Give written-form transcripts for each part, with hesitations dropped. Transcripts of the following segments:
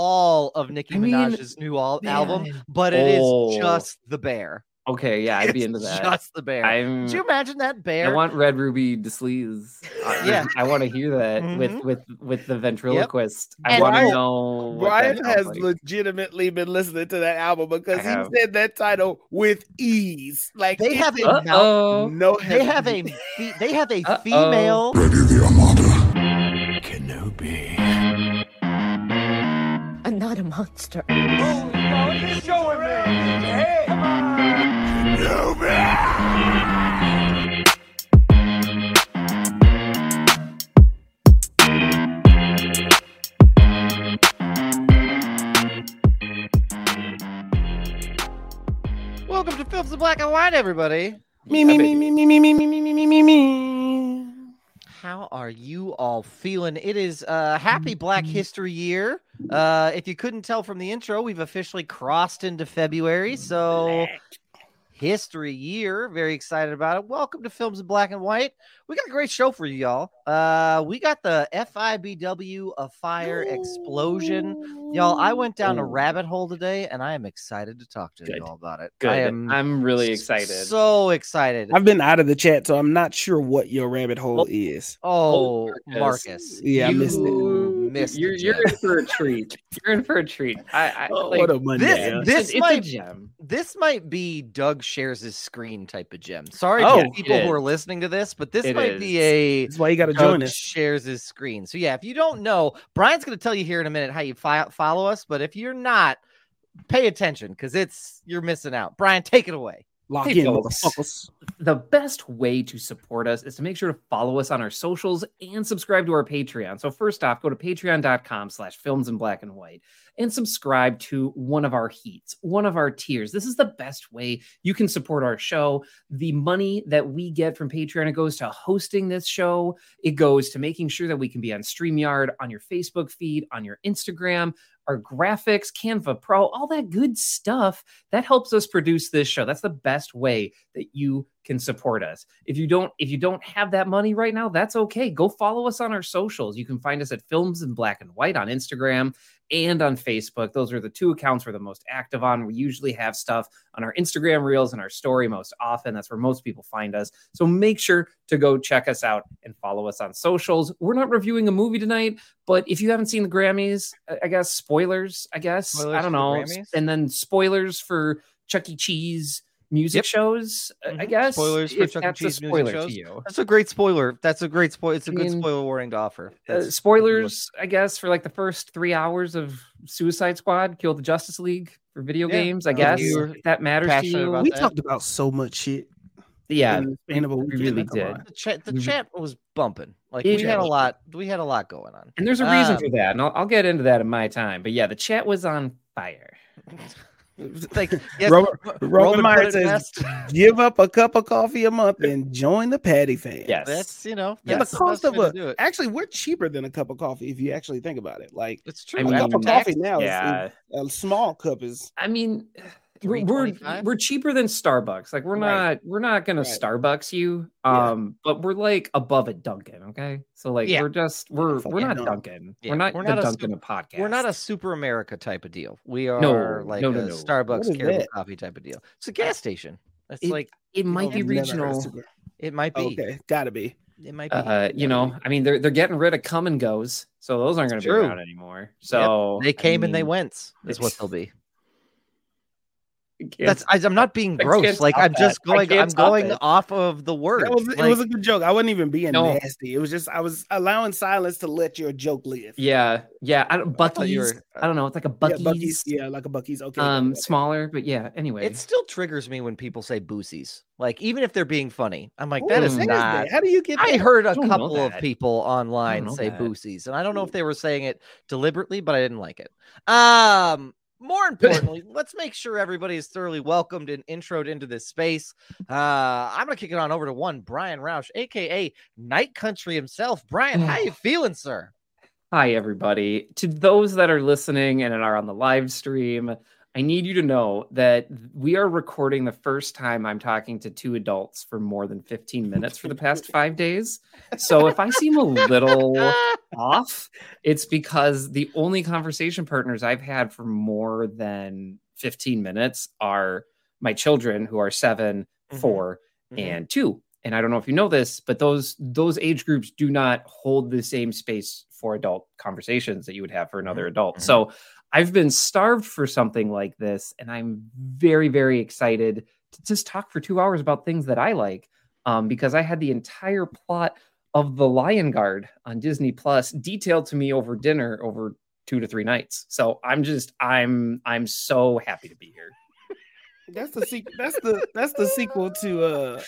all of Nicki Minaj's new album, but it is just the bear. Okay, yeah, I'd be into that. Just the bear. Could you imagine that bear? I want Red Ruby to sleaze. Yeah, I want to hear that with the ventriloquist. Yep. I want to know. Ryan has legitimately been listening to that album because he said that title with ease. Like they have a they have a female. Ready the Armada. Kenobi. I'm not a monster. Oh, you're showing me. Hey, come on. Welcome to Films in Black and White, everybody. Me. How are you all feeling? It is happy Black History Year. If you couldn't tell from the intro, we've officially crossed into February, so... History year, very excited about it. Welcome to Films in Black and White. We got a great show for you, y'all. We got the FIBW of Fire Explosion, y'all. I went down a rabbit hole today, and I am excited to talk to you all about it. Good. I'm really excited. So excited. I've been out of the chat, so I'm not sure what your rabbit hole is. Oh, Marcus. Yeah, I missed it. You're in for a treat. What a Monday. This might be Doug shares his screen type of gem. Sorry to people who are listening to this, but this might be a That's why you got to join us. Shares his screen. So yeah, if you don't know, Brian's going to tell you here in a minute how you follow us. But if you're not, pay attention because you're missing out. Brian, take it away. Lock in, motherfuckers. The best way to support us is to make sure to follow us on our socials and subscribe to our Patreon. So first off, go to patreon.com/filmsinblackandwhite and subscribe to one of our heats, one of our tiers. This is the best way you can support our show. The money that we get from Patreon, it goes to hosting this show. It goes to making sure that we can be on StreamYard, on your Facebook feed, on your Instagram, our graphics, Canva Pro, all that good stuff that helps us produce this show. That's the best way that you can support us. If you don't have that money right now, that's okay. Go follow us on our socials. You can find us at Films in Black and White on Instagram and on Facebook. Those are the two accounts we're the most active on. We usually have stuff on our Instagram reels and our story most often. That's where most people find us. So make sure to go check us out and follow us on socials. We're not reviewing a movie tonight, but if you haven't seen the Grammys, I guess spoilers. Spoilers, I don't know. And then spoilers for Chuck E. Cheese music shows, I guess. Spoilers for Chuck E. Cheese music shows. That's a great spoiler. It's a good spoiler warning to offer. Spoilers, I guess, for like the first 3 hours of Suicide Squad: Kill the Justice League for video games, I guess. If that matters to you. We talked about so much shit. Yeah, we really did. The chat was bumping. Like we had a lot going on. And there's a reason for that, and I'll get into that in my time. But yeah, the chat was on fire. Like, yes, Roman Meyer says, give up a cup of coffee a month and join the Patty fan. Yes, that's the cost of it. Actually, we're cheaper than a cup of coffee if you actually think about it. Like, it's true. A cup of coffee now is a small cup. We're cheaper than Starbucks. Like, we're not gonna Starbucks you. But we're like above at Dunkin'. Okay, so like we're not Dunkin'. Yeah. We're not Dunkin' of podcast. We're not a Super America type of deal. We are a Starbucks caramel coffee type of deal. It's a gas station. It's it might be regional. It might be. Okay, gotta be. It might be. They're getting rid of come and goes, so those aren't gonna be around anymore. So they came and they went. Is what they'll be. I'm not being gross. Like I'm going off of the word. It was a good joke. I wasn't even being nasty. It was just I was allowing silence to let your joke live. Yeah. I don't know. It's like a Buc-ee's. Like a Buc-ee's. Okay. Smaller, but yeah. Anyway, it still triggers me when people say Boosie's. Like even if they're being funny, I'm like that is not. How do you get? I heard a couple of people online say Boosie's, and I don't know if they were saying it deliberately, but I didn't like it. More importantly, let's make sure everybody is thoroughly welcomed and introed into this space. I'm going to kick it on over to Brian Rausch, a.k.a. Night Country himself. Brian, how you feeling, sir? Hi, everybody. To those that are listening and are on the live stream, I need you to know that we are recording the first time I'm talking to two adults for more than 15 minutes for the past 5 days. So if I seem a little off, it's because the only conversation partners I've had for more than 15 minutes are my children, who are 7, 4, and 2. And I don't know if you know this, but those age groups do not hold the same space for adult conversations that you would have for another adult. So I've been starved for something like this, and I'm very, very excited to just talk for 2 hours about things that I like, because I had the entire plot of The Lion Guard on Disney Plus detailed to me over dinner over 2 to 3 nights. So I'm so happy to be here. That's the sequel to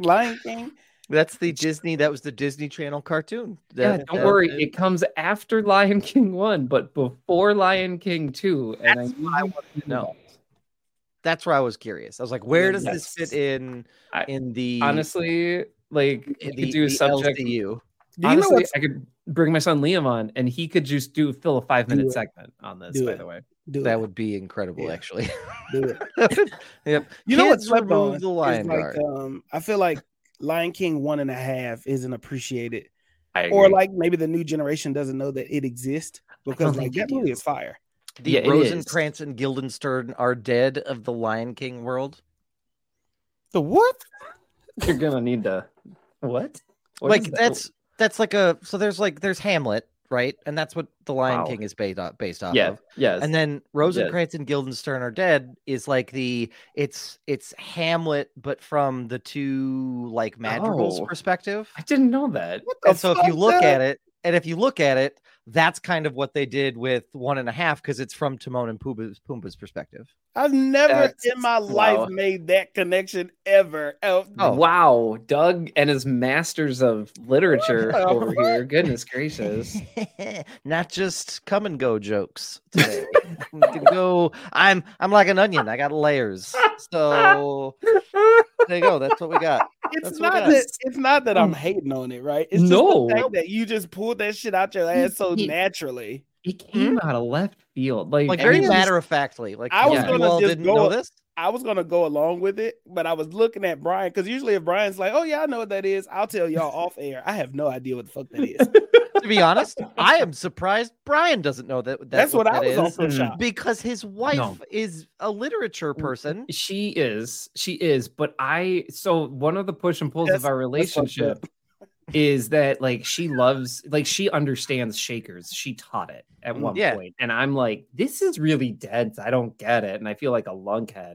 Lion King. That was the Disney Channel cartoon. Don't worry. It comes after Lion King 1, but before Lion King 2. And that's what I wanted to know. That's where I was curious. I was like, where does this fit in the... Honestly, like, you could do a subject... LCU. Honestly, I could bring my son Liam on, and he could just fill a 5-minute segment on this, by the way. That would be incredible, actually. Do it. Yep. You know what's left on the Lion Guard? I feel like Lion King 1.5 isn't appreciated, or like maybe the new generation doesn't know that it exists, because like that movie is fire. The Rosencrantz and Guildenstern are dead of the Lion King world. The what? You're gonna need to what? Like that's like a there's Hamlet, right? And that's what the Lion King is based off of. Yes. And then Rosencrantz and Guildenstern Are Dead is like it's Hamlet, but from the two like madrigals perspective. I didn't know that. And so if you look at it, that's kind of what they did with 1.5, because it's from Timon and Pumbaa's perspective. I've never in my life made that connection ever. Wow, Doug and his masters of literature over here. Goodness gracious. Not just come and go jokes today. I'm like an onion. I got layers. So there you go. That's what we got. It's not that I'm hating on it, right? It's just the fact that you just pulled that shit out your ass so naturally. It came out of left field, like very matter of factly. Like I was gonna just know this. I was gonna go along with it, but I was looking at Brian, because usually if Brian's like, "Oh yeah, I know what that is," I'll tell y'all off air. I have no idea what the fuck that is. To be honest, I am surprised Brian doesn't know that. That's what I was on for, because his wife is a literature person. She is. But one of the push and pulls of our relationship is that like she loves, like she understands Shakers. She taught it at one point, and I'm like, this is really dense. I don't get it, and I feel like a lunkhead.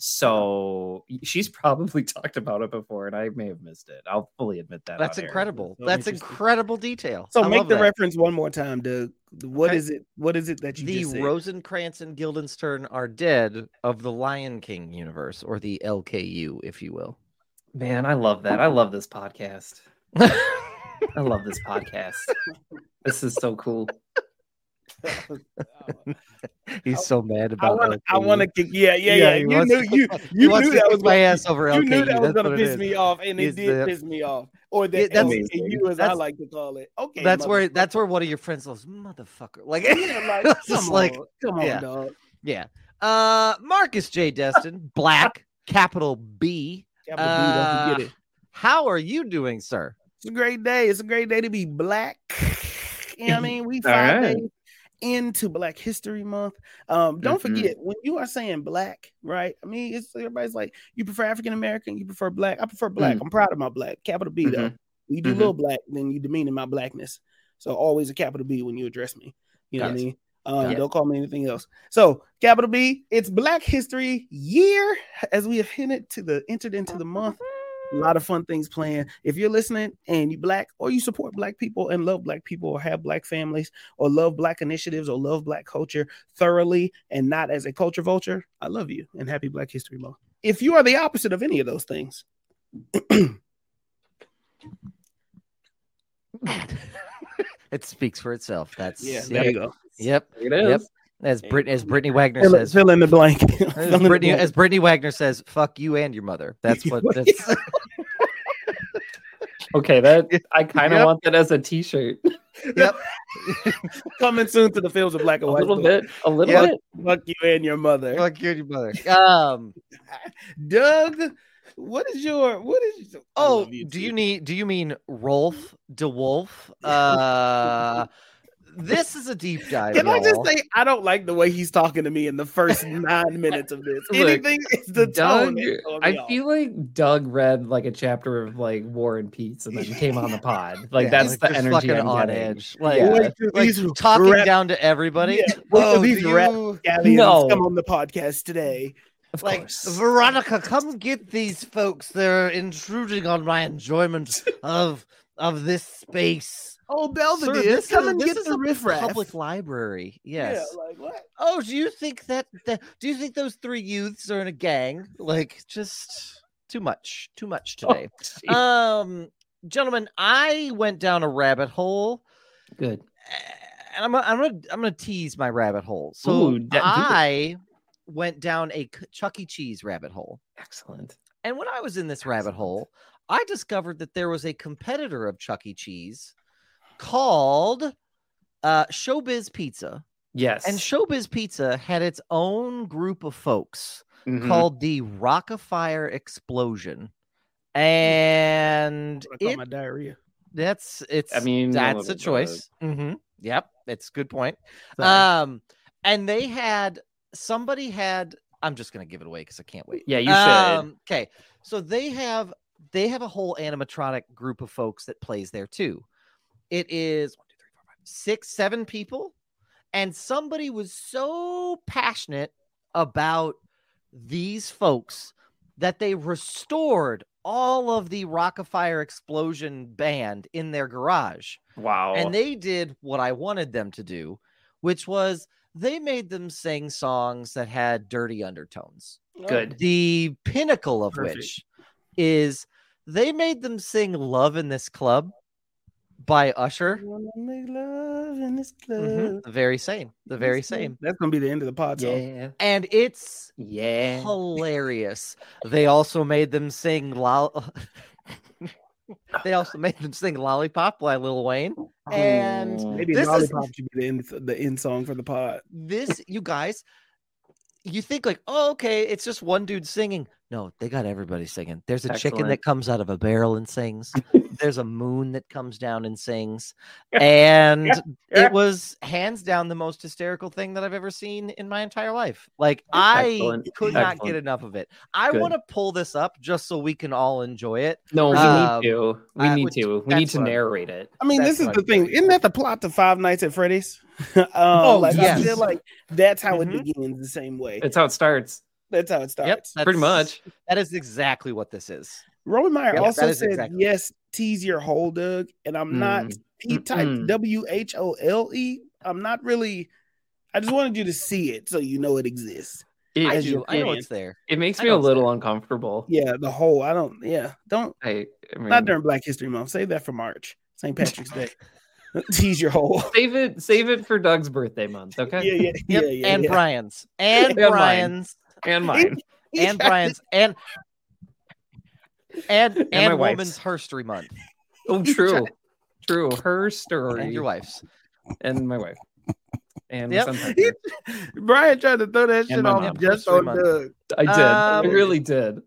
So she's probably talked about it before, and I may have missed it. I'll fully admit that. That's incredible. That's incredible detail. So make the reference one more time, Doug. What is it? What is it that you just said? The Rosencrantz and Guildenstern Are Dead of the Lion King universe, or the LKU, if you will. Man, I love that. I love this podcast. I love this podcast. This is so cool. He's so mad about it. I want to kick. Yeah. You knew that was my ass over LKU. You knew that was going to piss me off, and it did piss me off. Or the LKU, as I like to call it. Okay, that's where one of your friends goes, motherfucker. Like, come on, dog. Yeah. Marcus J. Destin, Black, capital B. Capital B. Don't forget it. How are you doing, sir? It's a great day. It's a great day to be Black. You know what I mean? We 5 days into Black History Month. Don't forget, when you are saying Black, right? I mean, it's everybody's like, you prefer African American, you prefer Black. I prefer Black. I'm proud of my Black. Capital B, though. You do little Black, then you demeaning my Blackness. So always a capital B when you address me. You know what I mean? Don't call me anything else. So capital B, it's Black History Year, as we have entered into the month. A lot of fun things playing. If you're listening and you Black, or you support Black people and love Black people, or have Black families, or love Black initiatives, or love Black culture thoroughly and not as a culture vulture, I love you, and happy Black History Month. If you are the opposite of any of those things, it speaks for itself. That's there you go. Yep. It is. Yep. As Brittany Wagner says, fill in the blank. As Brittany Wagner says, "Fuck you and your mother." That's what. Okay, that I kind of want that as a T-shirt. Yep. Coming soon to the fields of black and white. A little bit. Fuck you and your mother. Fuck you and your mother. Doug, what is oh, you do you mean Rolf DeWolf? This is a deep dive. Can y'all. I just say I don't like the way he's talking to me in the first 9 minutes of this. Look, anything is the Doug, tone. I feel like Doug read like a chapter of like War and Peace and then came on the pod. Like that's the energy on edge. Like talking down to everybody. Yeah. Come on the podcast today. Of course. Veronica, come get these folks. They're intruding on my enjoyment of this space. Oh, Belvedere, come and get the riffraff. Public library, yes. Yeah, like what? Oh, do you think that those three youths are in a gang? Like, just too much today. Oh, gentlemen, I went down a rabbit hole. Good. And I'm gonna tease my rabbit hole. So I went down a Chuck E. Cheese rabbit hole. Excellent. And when I was in this rabbit hole, I discovered that there was a competitor of Chuck E. Cheese called Showbiz Pizza. Yes. And Showbiz Pizza had its own group of folks called the Rock-Afire Explosion. And it, my diarrhea. That's a choice. Mm-hmm. Yep. It's a good point. Sorry. And they had I'm just going to give it away because I can't wait. Yeah, you should. Okay. So they have a whole animatronic group of folks that plays there too. It is 6, 7 people, and somebody was so passionate about these folks that they restored all of the Rock-Afire Explosion band in their garage. Wow. And they did what I wanted them to do, which was they made them sing songs that had dirty undertones. Good. The pinnacle of which is they made them sing Love in This Club by Usher. Love in this club. Mm-hmm. The very same. That's gonna be the end of the pod. Yeah, so. And it's hilarious. They also made them sing "Lollipop" by Lil Wayne. And maybe this "Lollipop" should be the end song for the pod. This, you guys, you think like, oh, okay, it's just one dude singing. No, they got everybody singing. There's a chicken that comes out of a barrel and sings. There's a moon that comes down and sings. And it was hands down the most hysterical thing that I've ever seen in my entire life. Like, I could not get enough of it. I want to pull this up just so we can all enjoy it. No, we need to. We need to narrate it. I mean, this is the thing. Isn't that the plot to Five Nights at Freddy's? Yes. I feel like that's how it begins the same way. That's how it starts. Yep, pretty much. That is exactly what this is. Roman Meyer also said, yes, tease your hole, Doug. And I'm not P-type W-H-O-L-E. I'm not really. I just wanted you to see it so you know it exists. I know it's there. It makes me a little uncomfortable. Yeah, the hole. Don't. I mean, not during Black History Month. Save that for March. St. Patrick's Day. Tease your hole. Save it for Doug's birthday month, okay? Yeah. Brian's. Brian's. And mine. And Brian's. And Women's Herstory Month. Oh, true. Her story. And your wife's. And my wife. And Brian tried to throw that shit off just on Doug. I did. I really did.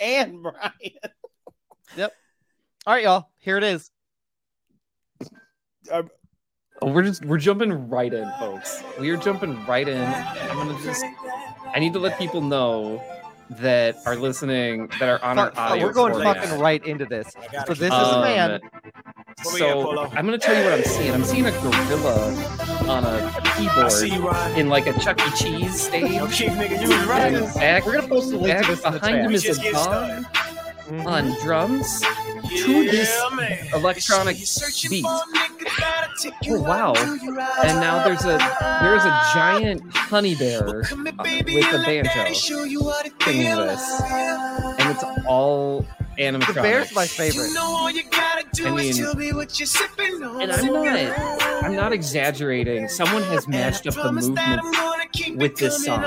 And Brian. Yep. All right, y'all. Here it is. We're jumping right in, folks. We are jumping right in. I need to let people know that are listening, that are on our audio. We're going fucking right into this. So this is a man. So I'm going to tell you what I'm seeing. I'm seeing a gorilla on a keyboard in like a Chuck E. Cheese stage. We're going to post the link to this. Behind him is a dog on drums to this electronic beat. Oh wow! And now there's a giant honey bear with a banjo singing this, and it's all animatronic. The bear's my favorite. And I'm not exaggerating. Someone has matched up the movement with this song.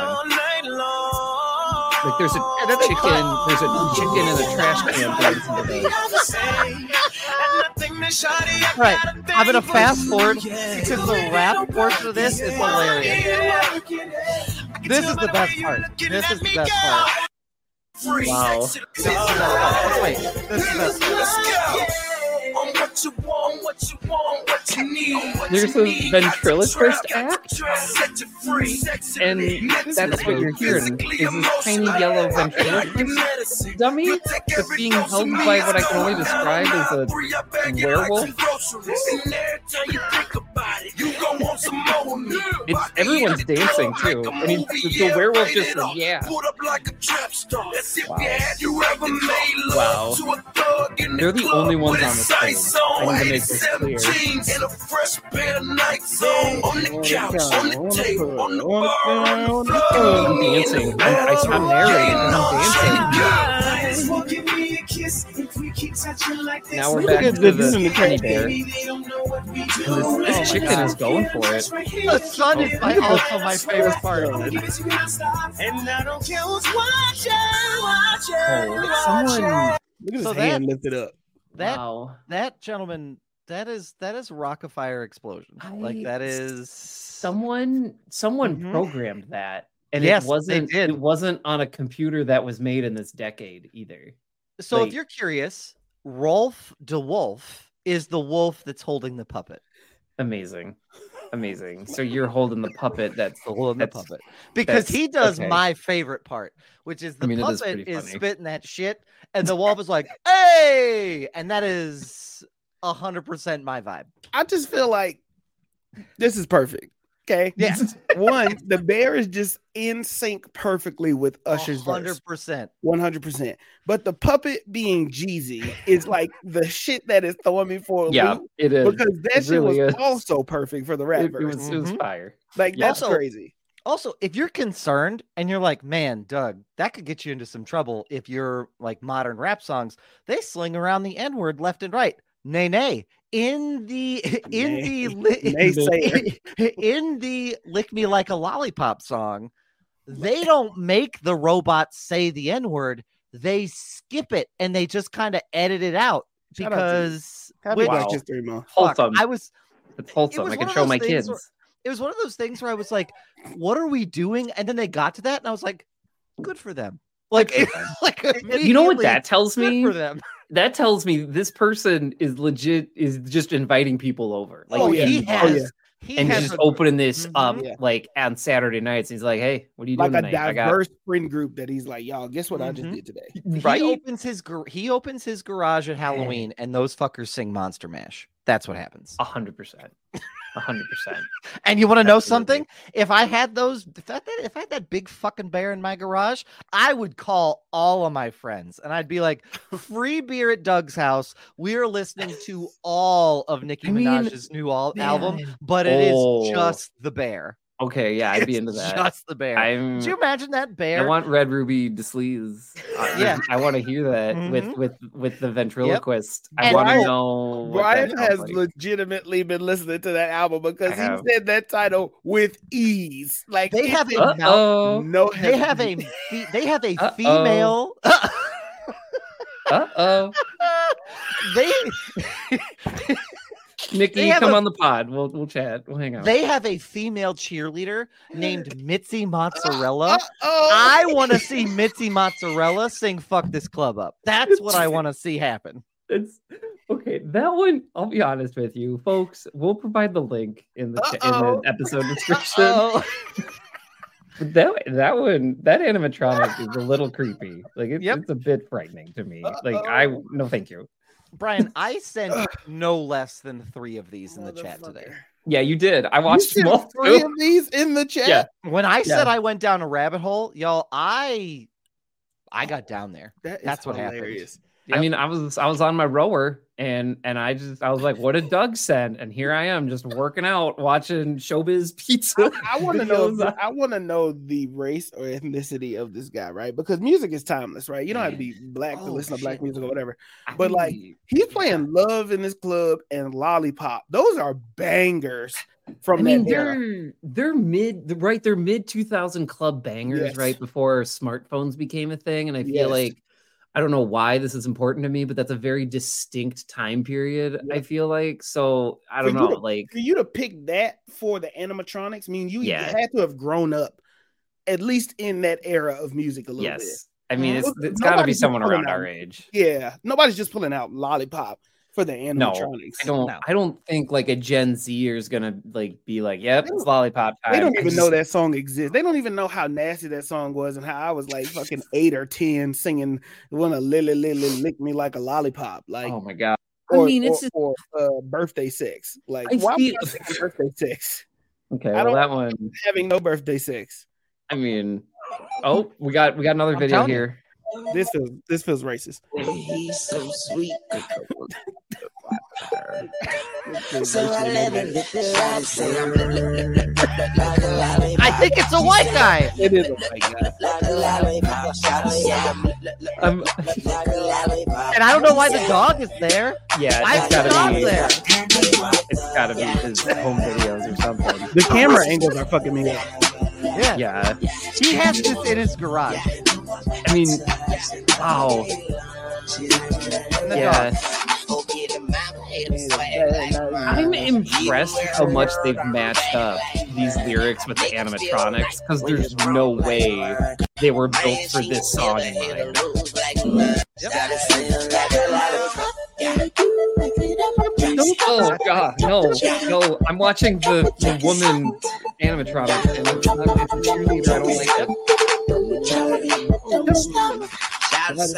Like there's a chicken in a trash can. Right, I'm going to fast forward because the rap portion of this is hilarious. This is the best part. This is the best part. Wow. This is the best part. Wait, this is the best part. What you want, what you want, what you need. There's a ventriloquist act, and that's what you're hearing is this tiny yellow ventriloquist dummy that's being held by what I can only describe as a werewolf. It's everyone's dancing too. I mean, the werewolf just says, yeah. Wow. Wow. They're the only ones on this thing. I need to make this clear. On the couch, on the table, on the bar, on the floor. I'm dancing. I'm narrating. I'm dancing. Now we're back to the teddy bear. This chicken is going for it. The sun is also my favorite part of it. Someone, look at his hand lifted up. That gentleman, that is Rock-Afire Explosion. Someone programmed that, and yes, it wasn't on a computer that was made in this decade either. So if you're curious, Rolf DeWolf is the wolf that's holding the puppet. Amazing. So you're holding the puppet that's holding the puppet. Because he does my favorite part, which is the puppet is spitting that shit, and the wolf is like, hey! And that is 100% my vibe. I just feel like this is perfect. Okay. Yeah. One, the bear is just in sync perfectly with Usher's 100%. 100%. But the puppet being Jeezy is like the shit that is throwing me for a loop. It is. Because that shit really was also perfect for the rapper. It was fire. Like, that's crazy. Also, if you're concerned and you're like, man, Doug, that could get you into some trouble if you're like modern rap songs, they sling around the N-word left and right. Nay. In the Lick Me Like a Lollipop song, they don't make the robot say the N-word. They skip it and they just kind of edit it out because it's wholesome. I can show my kids. It was one of those things where I was like, what are we doing? And then they got to that and I was like, good for them. Like you know what that tells me? Good for them. That tells me this person is legit, is just inviting people over. Like he has opening this up like on Saturday nights. He's like, hey, what are you doing tonight? Like a diverse friend group that he's like, y'all, guess what I just did today? Right? He opens his garage at Halloween and those fuckers sing Monster Mash. That's what happens. 100%. 100%. And you want to know something? If I had that big fucking bear in my garage, I would call all of my friends and I'd be like, free beer at Doug's house. We're listening to all of Nicki Minaj's new album, but it is just the bear. Okay, yeah, I'd be into that. Just the bear. Do you imagine that bear? I want Red Ruby to sleaze. Yeah, I want to hear that with the ventriloquist. Yep. I want to know. Brian has legitimately been listening to that album because he said that title with ease. Like they have a female. Nikki, come on the pod. We'll chat. We'll hang out. They have a female cheerleader named Mitzi Mozzarella. I want to see Mitzi Mozzarella sing "Fuck This Club Up." That's what I want to see happen. It's okay. That one, I'll be honest with you, folks. We'll provide the link in the episode description. That one, that animatronic is a little creepy. Like it's a bit frightening to me. No, thank you. Brian, I sent no less than 3 of these in the chat today. Yeah, you did. I watched all 3 of these in the chat. Yeah. When I said I went down a rabbit hole, y'all, I got down there. That's what hilarious. Happened. Yep. I mean, I was on my rower and I was like, what did Doug send? And here I am just working out, watching Showbiz Pizza. I want to know. I want to know the race or ethnicity of this guy, right? Because music is timeless, right? You don't have to be black to listen to black music or whatever. But like, he's playing "Love in This Club" and "Lollipop." Those are bangers. They're mid 2000 club bangers, right before smartphones became a thing, and I feel like. I don't know why this is important to me, but that's a very distinct time period. Yeah. I feel like, so I don't know, like for you to pick that for the animatronics, I mean, you had to have grown up at least in that era of music a little bit. Yes, I mean, it's got to be someone around our age. Yeah, nobody's just pulling out Lollipop for the animatronics. I don't think like a Gen Z is gonna like be like, yep, it's Lollipop time. They don't even know that song exists. They don't even know how nasty that song was and how I was like fucking 8 or 10 singing "Wanna Lily Lick Me Like a Lollipop." Like, oh my god. Or, I mean, it's birthday sex. Like, why would I sing birthday sex? Okay, well, that one having no birthday sex. I mean, oh, we got another video here. This feels racist. He's so sweet. I think it's a white guy. It is a white guy. And I don't know why the dog is there. Yeah, it's gotta be his home videos or something. The camera angles are fucking me up. Yeah. He has this in his garage. I mean, wow. Yeah. I'm impressed how much they've matched up these lyrics with the animatronics, because there's no way they were built for this song in mind. Yep. Oh god, no! I'm watching the woman animatronic, and it's really, I don't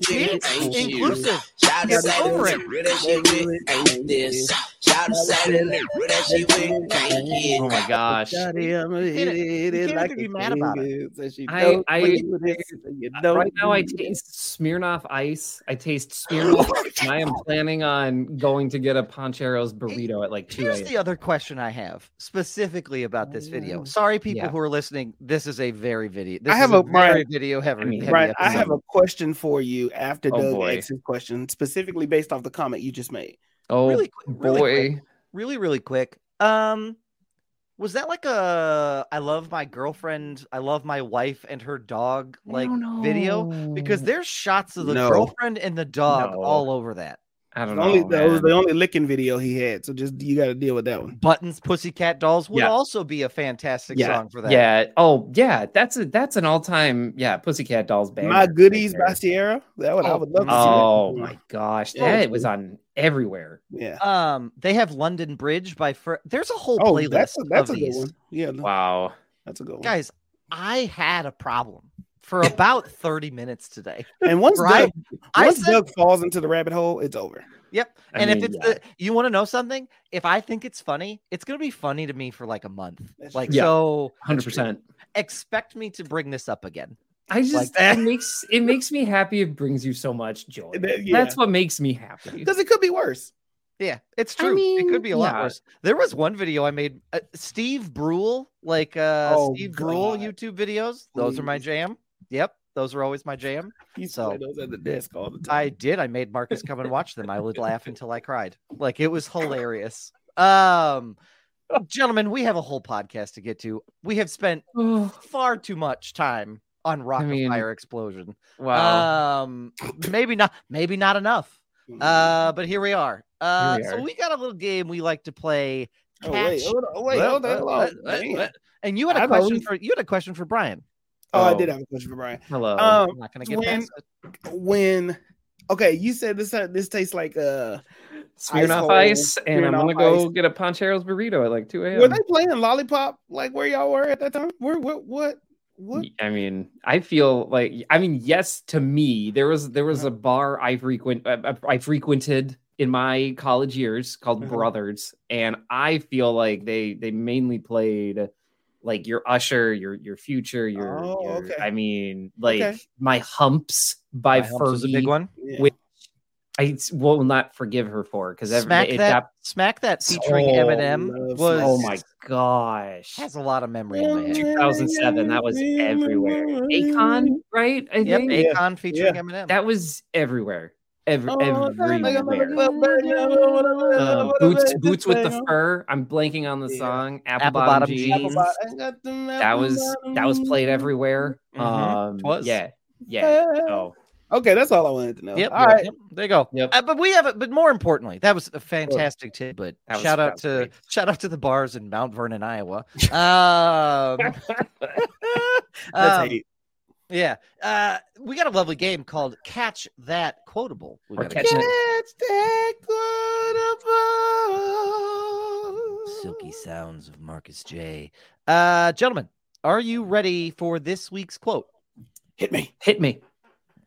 like it. Inclusive. Get over it. Oh my gosh! You can't even be mad about it. Right now, I taste Smirnoff Ice. I taste Smirnoff, and I am planning on going to get a Panchero's burrito at like 2 a.m. Here's the other question I have specifically about this video. Sorry, people who are listening. This is a very video. This I have is a very video heavy. I mean, Brian, I have a question for you after Doug X's question, specifically based off the comment you just made. Oh really quick, really quick. Was that like a "I love my girlfriend, I love my wife and her dog" like video? Because there's shots of the girlfriend and the dog all over that. I don't know. That was the only licking video he had, so just you got to deal with that one. Buttons, Pussycat Dolls would also be a fantastic song for that. Yeah. Oh yeah, that's an all time Pussycat Dolls band. My Goodies by Ciara. That one I would love to see. Oh my gosh, that was on everywhere. Yeah. They have London Bridge by there's a whole playlist. That's of a these. Good one. Yeah. No. Wow. That's a good one. Guys, I had a problem for about 30 minutes today. And once Doug falls into the rabbit hole, it's over. Yep. You want to know something? If I think it's funny, it's going to be funny to me for like a month. Like, so 100%. Expect me to bring this up again. I just it makes me happy. It brings you so much joy. That's what makes me happy. Because it could be worse. Yeah, it's true. I mean, it could be a lot worse. There was one video I made, Steve Brule, Steve Brule YouTube videos. Those are my jam. Yep, those are always my jam. You play those at the desk all the time. I did. I made Marcus come and watch them. I would laugh until I cried. Like, it was hilarious. Gentlemen, we have a whole podcast to get to. We have spent far too much time on Rock-Afire Explosion. Wow. Maybe not enough. But here we are. So we got a little game we like to play. And you had a question for Brian. Oh, I did have a question for Brian. Hello. I'm not gonna get past it. You said this tastes like Smirnoff Ice, and I'm gonna go get a Panchero's burrito at like 2 a.m. Were they playing Lollipop like where y'all were at that time? What? I mean, I feel like, yes, to me, there was a bar I frequented in my college years called Brothers, and I feel like they mainly played like your Usher, your Future, My Humps by Fergie is a big one, which I will not forgive her for, because Smack That featuring Eminem was, oh my gosh, has a lot of memory in my head. 2007, that was everywhere. Akon, right? I think Akon featuring Eminem. That was everywhere. Everywhere. Boots with the Fur. I'm blanking on the song. Apple bottom jeans. That was played everywhere. Yeah. Oh, Okay, that's all I wanted to know. Yep, all right. Yep, there you go. Yep. But we have it. But more importantly, that was a fantastic tidbit. Shout out to the bars in Mount Vernon, Iowa. That's hate. Yeah, we got a lovely game called Catch That Quotable. Catch That Quotable. Silky sounds of Marcus J. Gentlemen, are you ready for this week's quote? Hit me.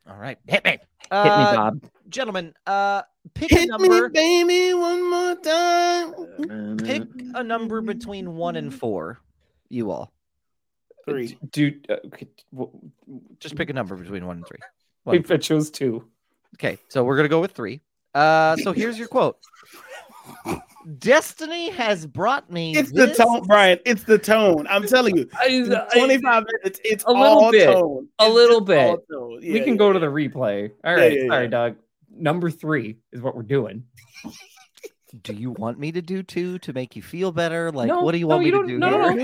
All right, hit me. Hit me, Bob. Gentlemen, pick a number. Hit me, baby, one more time. Pick a number between 1 and 4, you all. 3. Dude, just pick a number between 1 and 3. I chose 2. Okay, so we're going to go with 3. So here's your quote. Destiny has brought me. It's the tone, Brian. It's the tone. I'm telling you. 25 minutes. It's a little bit. Tone. A little bit. Yeah, we can go to the replay. All right. Yeah. Sorry, Doug. Number 3 is what we're doing. Do you want me to do 2 to make you feel better? Like, no, what do you want me to do? No, I'm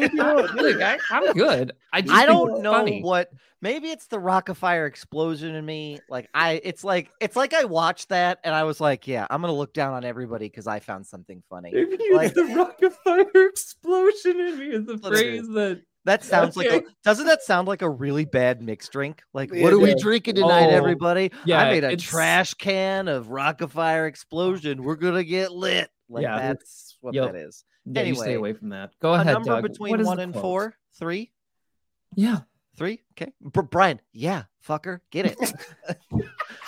good. I don't know funny. What. Maybe it's the Rock-Afire Explosion in me. Like it's like I watched that and I was like, yeah, I'm gonna look down on everybody because I found something funny. Like, the Rock-Afire Explosion in me is the phrase that sounds like. Doesn't that sound like a really bad mixed drink? Like, what are we drinking tonight, everybody? Yeah, I made a trash can of Rock-Afire Explosion. We're gonna get lit. Like that's what that is. Yeah, anyway, stay away from that. Go ahead, Doug. A number between 1 and 4, 3. Yeah. 3. Okay, Brian. Yeah, fucker, get it.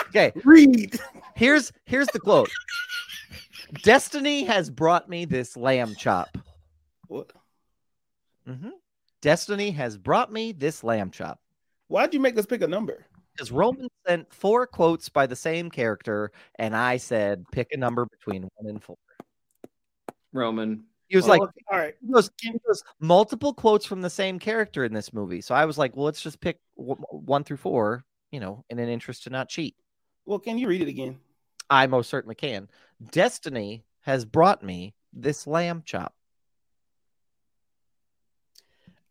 Okay, read. Here's the quote. Destiny has brought me this lamb chop. What? Mm-hmm. Destiny has brought me this lamb chop. Why'd you make us pick a number? Because Roman sent 4 quotes by the same character, and I said pick a number between 1 and 4. Roman. He was all right. He goes, multiple quotes from the same character in this movie. So I was like, well, let's just pick 1 through 4, in an interest to not cheat. Well, can you read it again? I most certainly can. Destiny has brought me this lamb chop.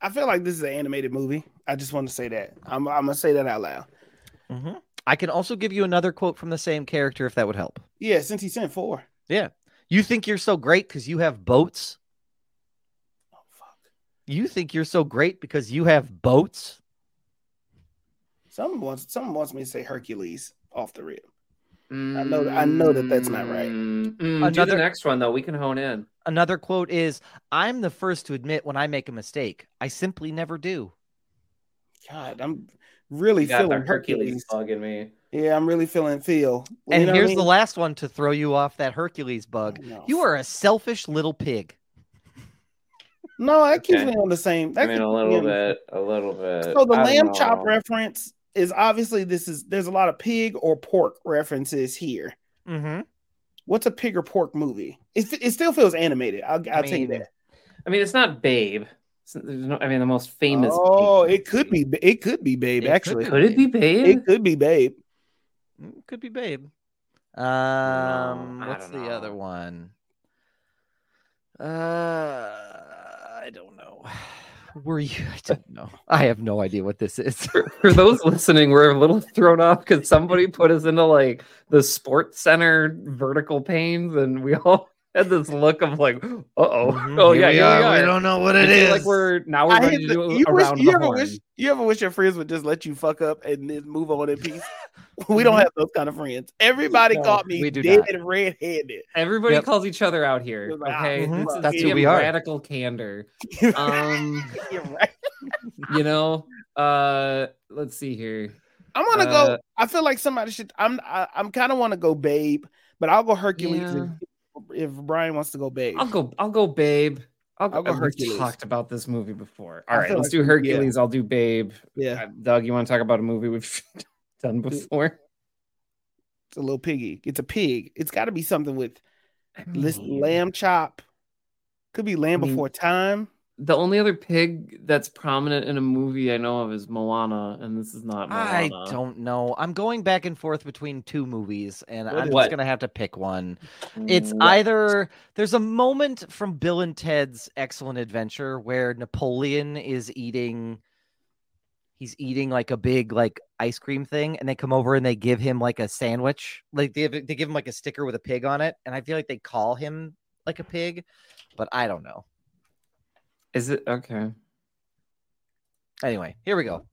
I feel like this is an animated movie. I just want to say that. I'm going to say that out loud. Mm-hmm. I can also give you another quote from the same character if that would help. Yeah, since he sent 4. Yeah. You think you're so great because you have boats? Oh, fuck. You think you're so great because you have boats? Someone wants me to say Hercules off the rib. Mm-hmm. I know that that's not right. Mm-hmm. Do the next one, though. We can hone in. Another quote is, I'm the first to admit when I make a mistake. I simply never do. God, I'm really feeling Hercules bugging me. Yeah, I'm really feeling Phil. And here's the last one to throw you off that Hercules bug. Oh, no. You are a selfish little pig. No, that keeps me on the same. A little bit. So the lamb chop reference is obviously there's a lot of pig or pork references here. Mm-hmm. What's a pig or pork movie? It still feels animated. I'll tell you that. I mean, it's not Babe. The most famous. Oh, it could be. It could be Babe. Actually, could it be Babe? It could be Babe. It could be Babe. What's the other one? I don't know. Were you? I don't know. I have no idea what this is. For those listening, we're a little thrown off because somebody put us into like the Sports Center vertical panes, and we all had this look of like, we don't know what it is. Like we're ready to do it around the horn. You ever wish your friends would just let you fuck up and then move on in peace? We don't have those kind of friends. Everybody caught me dead red-handed. Everybody calls each other out here. Like, okay, that's who we are. Radical candor. You're right. Let's see here. I'm gonna go. I feel like somebody should. I'm kind of want to go Babe, but I'll go Hercules. Yeah. If Brian wants to go Babe, I'll go Babe. I'll go Hercules. We talked about this movie before. All right, let's do Hercules. Yeah. I'll do Babe. Yeah, Doug, you want to talk about a movie we've done before? It's a little piggy. It's a pig. It's got to be something with lamb chop. Could be lamb before time. The only other pig that's prominent in a movie I know of is Moana, and this is not Moana. I don't know. I'm going back and forth between 2 movies, and I'm just going to have to pick one. It's either... There's a moment from Bill and Ted's Excellent Adventure where Napoleon is eating... he's eating like a big like ice cream thing, and they come over and they give him like a sandwich, like they give him like a sticker with a pig on it, and I feel like they call him like a pig, but I don't know. Is it okay? Anyway, here we go.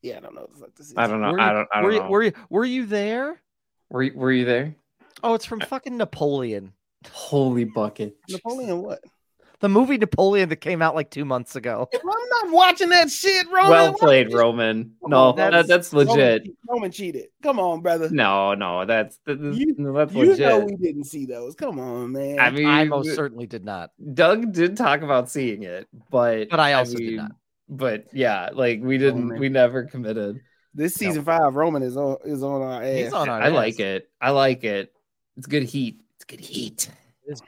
Yeah, I don't know what the fuck this is. I don't know. I don't know. Were you there? Were you there? Oh, it's from fucking Napoleon. Holy bucket. Napoleon what? The movie Napoleon that came out like 2 months ago. If I'm not watching that shit, Roman. Well played, Roman. No, that's legit. Roman cheated. Come on, brother. No, that's legit. You know we didn't see those. Come on, man. I mean, I most certainly did not. Doug did talk about seeing it, but I also did not. But yeah, like we didn't, we never committed. This season 5, Roman is on our ass. He's on our ass. I like it. It's good heat. It is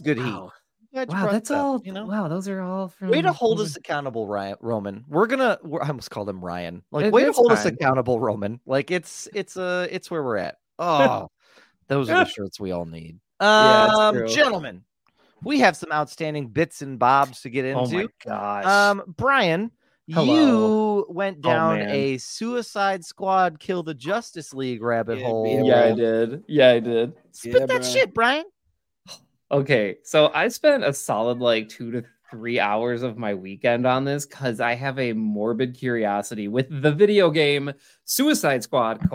good heat. Wow, that's all. You know? Wow, those are all from. Way to hold us accountable, Ryan. Roman, I almost called him Ryan. Like, way to hold us accountable, Roman. Like, it's where we're at. Oh, those are the shirts we all need. Yeah, gentlemen, we have some outstanding bits and bobs to get into. Oh my gosh, Brian, hello. You went down a Suicide Squad: Kill the Justice League rabbit hole. Yeah, I did. Spit that shit, Brian. Okay, so I spent a solid like 2 to 3 hours of my weekend on this because I have a morbid curiosity with the video game Suicide Squad: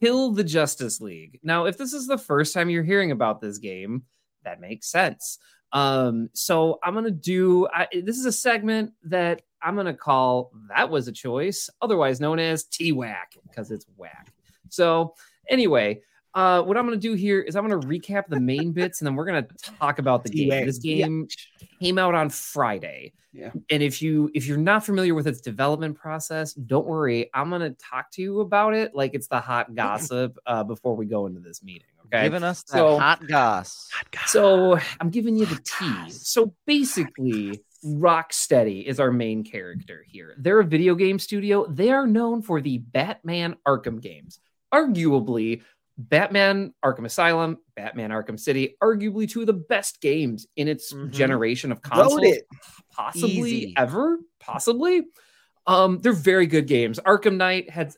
Kill the Justice League. Now, if this is the first time you're hearing about this game, that makes sense. So I'm going to this is a segment that I'm going to call That Was a Choice, otherwise known as T-Whack, because it's whack. So anyway... what I'm going to do here is I'm going to recap the main bits, and then we're going to talk about the game. This game came out on Friday. Yeah. And if you're not familiar with its development process, don't worry. I'm going to talk to you about it like it's the hot gossip before we go into this meeting. Okay. Giving us the hot goss. So I'm giving you the tease. So basically... Rocksteady is our main character here. They're a video game studio. They are known for the Batman Arkham games. Arguably... Batman Arkham Asylum, Batman Arkham City, arguably two of the best games in its generation of consoles, possibly ever. They're very good games. Arkham Knight had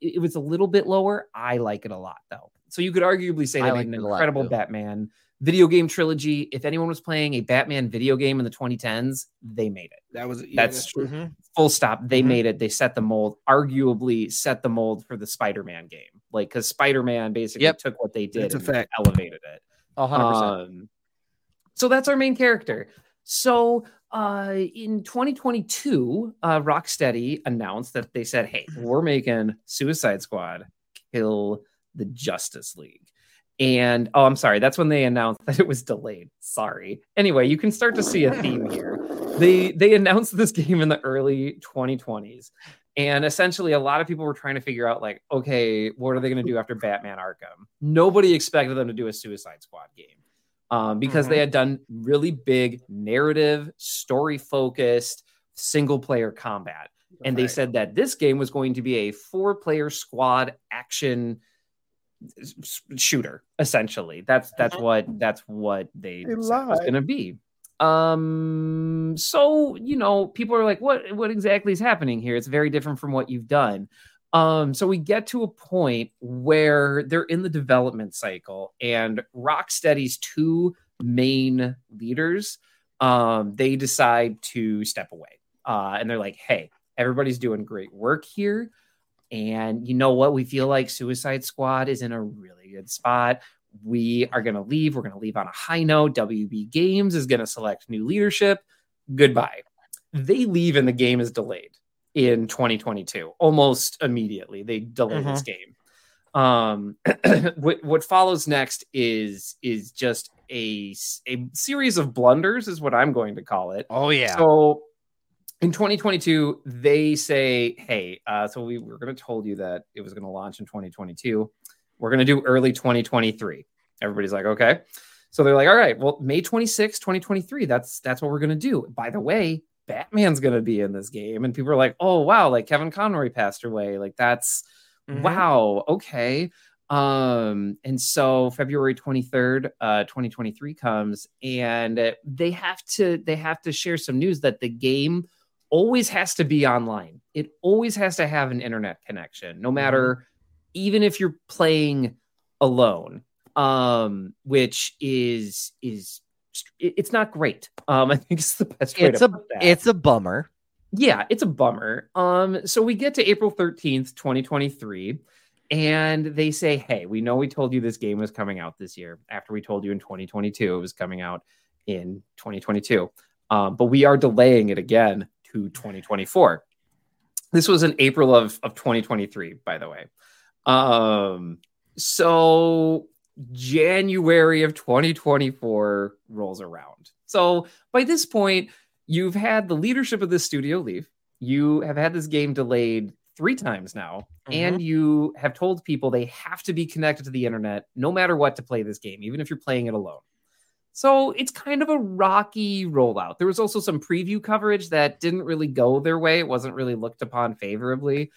it was a little bit lower. I like it a lot though. So you could arguably say they made an incredible Batman video game trilogy. If anyone was playing a Batman video game in the 2010s, they made it. That's true. Mm-hmm. Full stop. They made it. They set the mold, arguably set the mold for the Spider-Man game. Like, because Spider-Man basically took what they did and elevated it. 100%. So that's our main character. So in 2022, Rocksteady announced that they said, hey, we're making Suicide Squad: Kill the Justice League. And, I'm sorry, that's when they announced that it was delayed. Sorry. Anyway, you can start to see a theme here. They announced this game in the early 2020s. And essentially, a lot of people were trying to figure out, like, okay, what are they going to do after Batman Arkham? Nobody expected them to do a Suicide Squad game because they had done really big narrative, story-focused, single-player combat. And they said that this game was going to be a 4-player squad action shooter, essentially. That's what they said it was going to be. So, you know, people are like, what exactly is happening here? It's very different from what you've done. So we get to a point where they're in the development cycle, and Rocksteady's two main leaders, they decide to step away. And they're like, hey, everybody's doing great work here. And you know what? We feel like Suicide Squad is in a really good spot. We are going to leave. We're going to leave on a high note. WB Games is going to select new leadership. Goodbye. They leave, and the game is delayed in 2022. Almost immediately, they delay this game. What follows next is just a series of blunders, is what I'm going to call it. Oh yeah. So in 2022, they say, "Hey, so we're going to told you that it was going to launch in 2022." We're going to do early 2023. Everybody's like, okay. So they're like, all right, well, May 26, 2023. That's what we're going to do. By the way, Batman's going to be in this game. And people are like, oh, wow. Like Kevin Conroy passed away. Like that's wow. Okay. And so February 23rd, 2023 comes, and they have to share some news that the game always has to be online. It always has to have an internet connection, no matter, even if you're playing alone, which is it's not great. I think it's the best way to put that. It's a bummer. Yeah, it's a bummer. So we get to April 13th, 2023, and they say, hey, we know we told you this game was coming out this year after we told you in 2022 it was coming out in 2022. But we are delaying it again to 2024. This was in April of 2023, by the way. So January of 2024 rolls around. So by this point, you've had the leadership of this studio leave. You have had this game delayed 3 times now, and you have told people they have to be connected to the internet no matter what to play this game, even if you're playing it alone. So it's kind of a rocky rollout. There was also some preview coverage that didn't really go their way. It wasn't really looked upon favorably,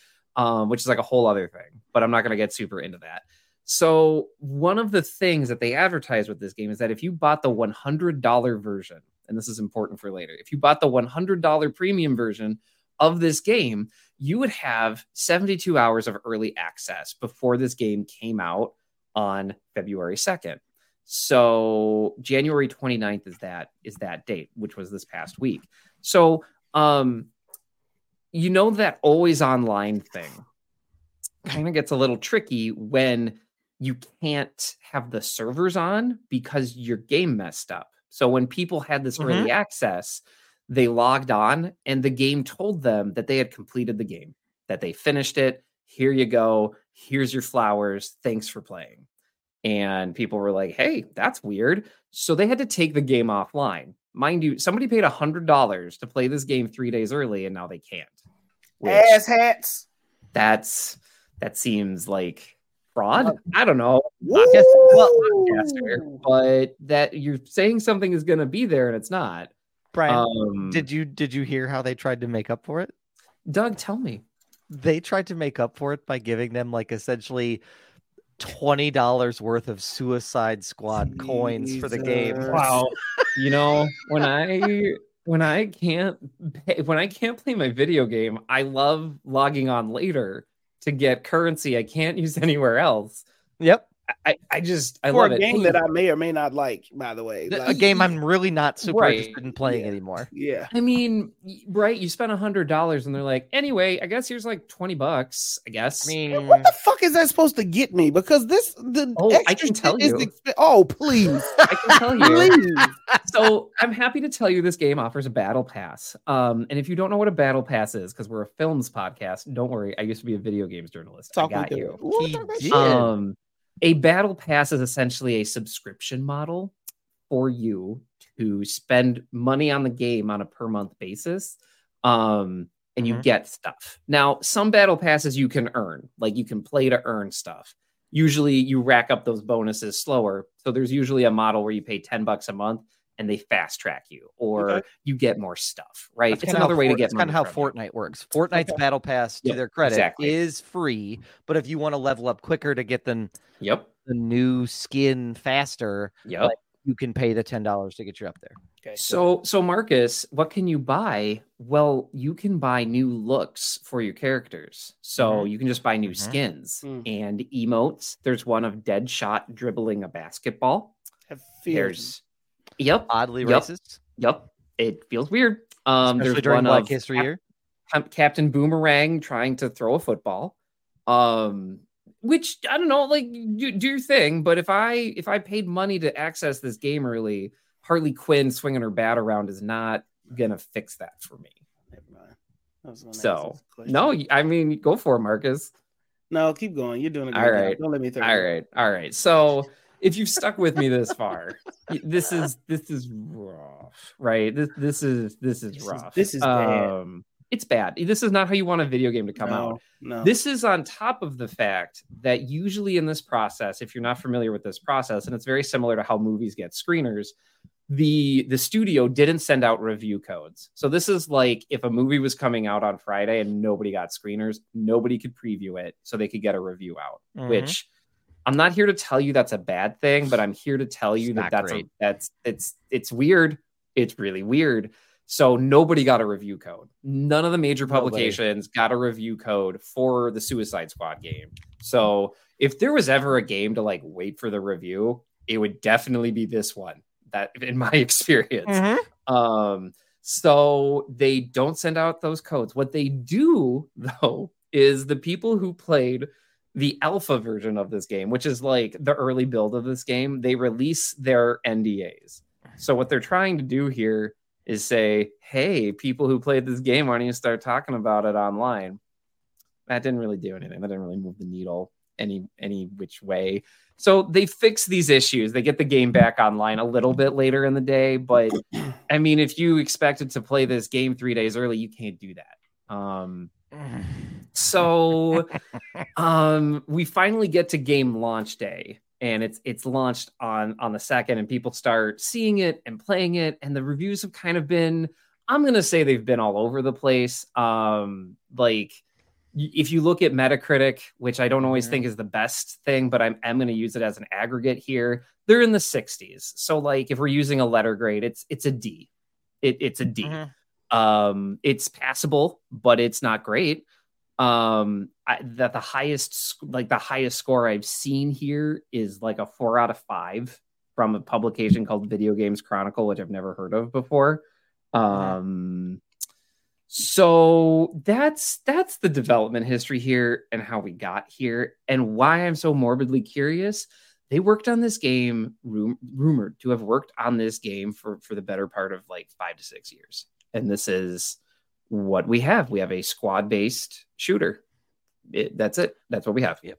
which is like a whole other thing, but I'm not going to get super into that. So one of the things that they advertise with this game is that if you bought the $100 version, and this is important for later, if you bought the $100 premium version of this game, you would have 72 hours of early access before this game came out on February 2nd. So January 29th is that date, which was this past week. So, that always online thing kind of gets a little tricky when you can't have the servers on because your game messed up. So when people had this early access, they logged on and the game told them that they had completed the game, that they finished it. Here you go. Here's your flowers. Thanks for playing. And people were like, hey, that's weird. So they had to take the game offline. Mind you, somebody paid $100 to play this game 3 days early, and now they can't. Ass hats. That seems like fraud. I don't know. But that you're saying something is going to be there, and it's not. Brian, did you hear how they tried to make up for it? Doug, tell me. They tried to make up for it by giving them like essentially $20 worth of Suicide Squad coins for the game. Wow. When I can't play my video game, I love logging on later to get currency I can't use anywhere else. Yep. I love it. For a game that I may or may not like, by the way. Like, a game I'm really not super interested in playing anymore. Yeah. I mean, right, you spent $100 and they're like, anyway, I guess here's like $20, I guess. I mean, what the fuck is that supposed to get me? Because I can tell you. Please. I can tell you. So I'm happy to tell you this game offers a battle pass. And if you don't know what a battle pass is, because we're a films podcast, don't worry. I used to be a video games journalist. Talk I got you. A battle pass is essentially a subscription model for you to spend money on the game on a per month basis. And you get stuff. Now, some battle passes you can earn, like you can play to earn stuff. Usually you rack up those bonuses slower. So there's usually a model where you pay $10 a month and they fast track you or you get more stuff, right? That's it's another way to get money. That's kind of how Fortnite works. Fortnite's battle pass, to their credit, is free. But if you want to level up quicker to get them the new skin faster, like, you can pay the $10 to get you up there. Okay. So Marcus, what can you buy? Well, you can buy new looks for your characters. So you can just buy new skins and emotes. There's one of Deadshot dribbling a basketball. There's... Oddly racist. It feels weird. Especially there's one Black History Year. Captain Boomerang trying to throw a football. Which I don't know, like do your thing. But if I paid money to access this game early, Harley Quinn swinging her bat around is not gonna fix that for me. So no, I mean go for it, Marcus. No, keep going. You're doing a good job. Don't let me throw. All right. So. If you've stuck with me this far, this is rough, right? This is rough. This is bad. It's bad. This is not how you want a video game to come out. No. This is on top of the fact that usually in this process, if you're not familiar with this process, and it's very similar to how movies get screeners, the studio didn't send out review codes. So this is like if a movie was coming out on Friday and nobody got screeners, nobody could preview it so they could get a review out, which... I'm not here to tell you that's a bad thing, but I'm here to tell you that's weird. It's really weird. So nobody got a review code. None of the major publications got a review code for the Suicide Squad game. So if there was ever a game to like wait for the review, it would definitely be this one. That in my experience. Mm-hmm. So they don't send out those codes. What they do though is the people who played the alpha version of this game, which is like the early build of this game, they release their NDAs. So what they're trying to do here is say, hey, people who played this game aren't even start talking about it online. That didn't really do anything. That didn't really move the needle any which way. So they fix these issues. They get the game back online a little bit later in the day. But, I mean, if you expected to play this game 3 days early, you can't do that. So we finally get to game launch day. And it's launched on the 2nd, and people start seeing it and playing it. And the reviews have kind of been, I'm going to say they've been all over the place. Like, if you look at Metacritic, which I don't always think is the best thing, but I'm going to use it as an aggregate here. They're in the 60s. So, like, if we're using a letter grade, it's a D. It's a D. Mm-hmm. It's passable, but it's not great. That the highest score I've seen here is like a 4 out of 5 from a publication called Video Games Chronicle, which I've never heard of before. So that's the development history here and how we got here and why I'm so morbidly curious. They worked on this game, rumored to have worked on this game for the better part of like 5 to 6 years. And this is what we have. We have a squad-based shooter. That's it. That's what we have. Yep.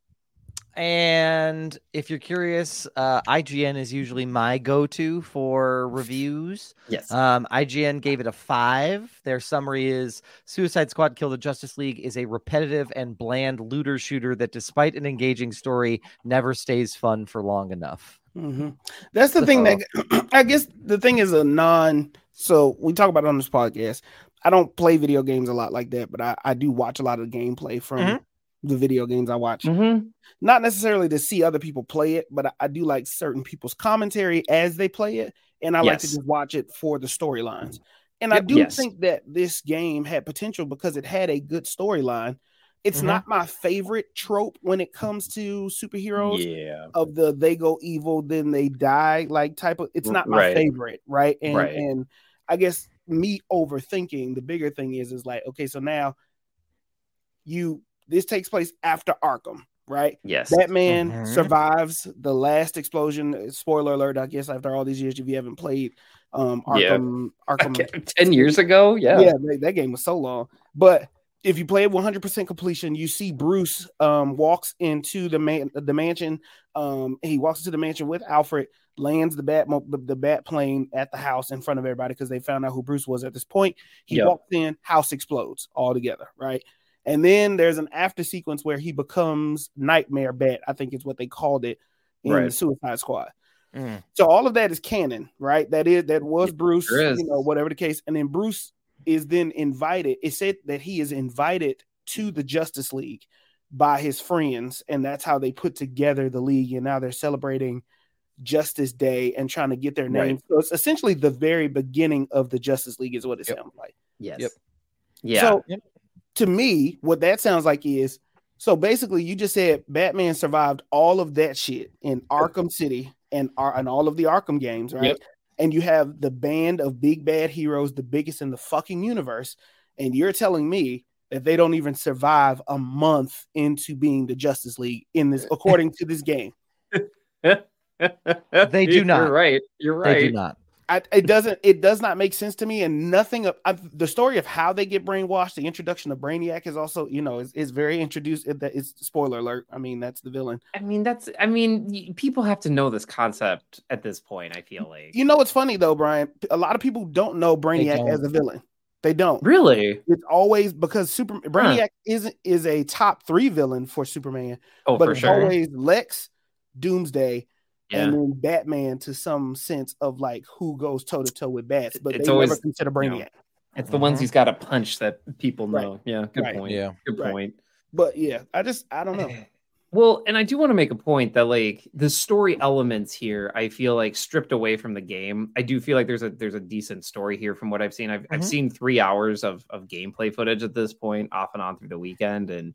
And if you're curious, IGN is usually my go-to for reviews. Yes. IGN gave it a 5. Their summary is, Suicide Squad: Kill the Justice League is a repetitive and bland looter shooter that, despite an engaging story, never stays fun for long enough. Mm-hmm. That's the thing that I guess the thing is a non... So we talk about it on this podcast. I don't play video games a lot like that, but I do watch a lot of gameplay from the video games I watch. Mm-hmm. Not necessarily to see other people play it, but I do like certain people's commentary as they play it. And I like to just watch it for the storylines. And I do think that this game had potential because it had a good storyline. It's not my favorite trope when it comes to superheroes of the they go evil, then they die like type of. It's not my favorite, right? And and I guess me overthinking the bigger thing is like, okay, so now this takes place after Arkham, right? Yes. Batman survives the last explosion. Spoiler alert, I guess, after all these years, if you haven't played Arkham 10 years ago. Yeah, that game was so long. But if you play it 100% completion, you see Bruce walks into the mansion. He walks into the mansion with Alfred, lands the bat plane at the house in front of everybody because they found out who Bruce was at this point. He walks in, house explodes altogether, right? And then there's an after sequence where he becomes Nightmare Bat, I think is what they called it in the Suicide Squad. Mm. So all of that is canon, right? That was Bruce, you know, whatever the case. And then Bruce is then invited. It said that he is invited to the Justice League by his friends, and that's how they put together the league. And now they're celebrating Justice Day and trying to get their name. So it's essentially the very beginning of the Justice League is what it sounds like. Yes. Yep. Yeah. So to me, what that sounds like is, so basically you just said Batman survived all of that shit in Arkham City and all of the Arkham games, right? Yep. And you have the band of big bad heroes, the biggest in the fucking universe. And you're telling me that they don't even survive a month into being the Justice League in this, according to this game. They do not. You're right. They do not. It does not make sense to me. And the story of how they get brainwashed, the introduction of Brainiac is also, you know, is very introduced. It's spoiler alert. I mean, that's the villain. I mean, people have to know this concept at this point, I feel like. You know, it's funny though, Brian, a lot of people don't know Brainiac as a villain. They don't. Really? It's always because Brainiac is a top 3 villain for Superman. Oh, but for sure. But always Lex, Doomsday, and then Batman to some sense of like who goes toe to toe with bats, but it's they always, never consider Brainiac. You know, it's the ones he's got to punch that people know. Right. Yeah, good point. But yeah, I don't know. Well, and I do want to make a point that, like, the story elements here, I feel like stripped away from the game. I do feel like there's a decent story here from what I've seen. I've seen 3 hours of gameplay footage at this point, off and on through the weekend, and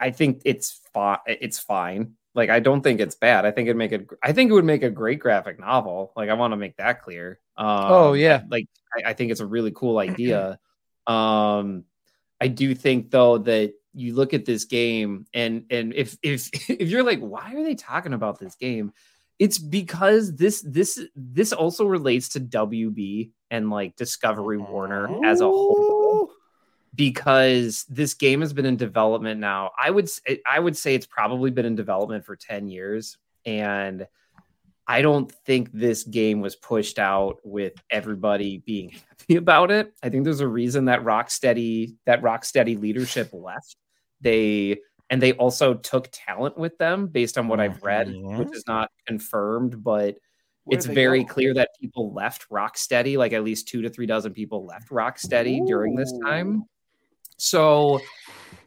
I think it's fine. Like, I don't think it's bad. I think it would make a great graphic novel. Like, I want to make that clear. I think it's a really cool idea. I do think though that you look at this game, and if you're like, why are they talking about this game? It's because this also relates to WB and like Discovery Warner as a whole, because this game has been in development now. I would say it's probably been in development for 10 years, and I don't think this game was pushed out with everybody being happy about it. I think there's a reason that Rocksteady leadership left. They also took talent with them based on what I've read, which is not confirmed, but it's very clear that people left Rocksteady. Like, at least 2 to 3 dozen people left Rocksteady during this time. So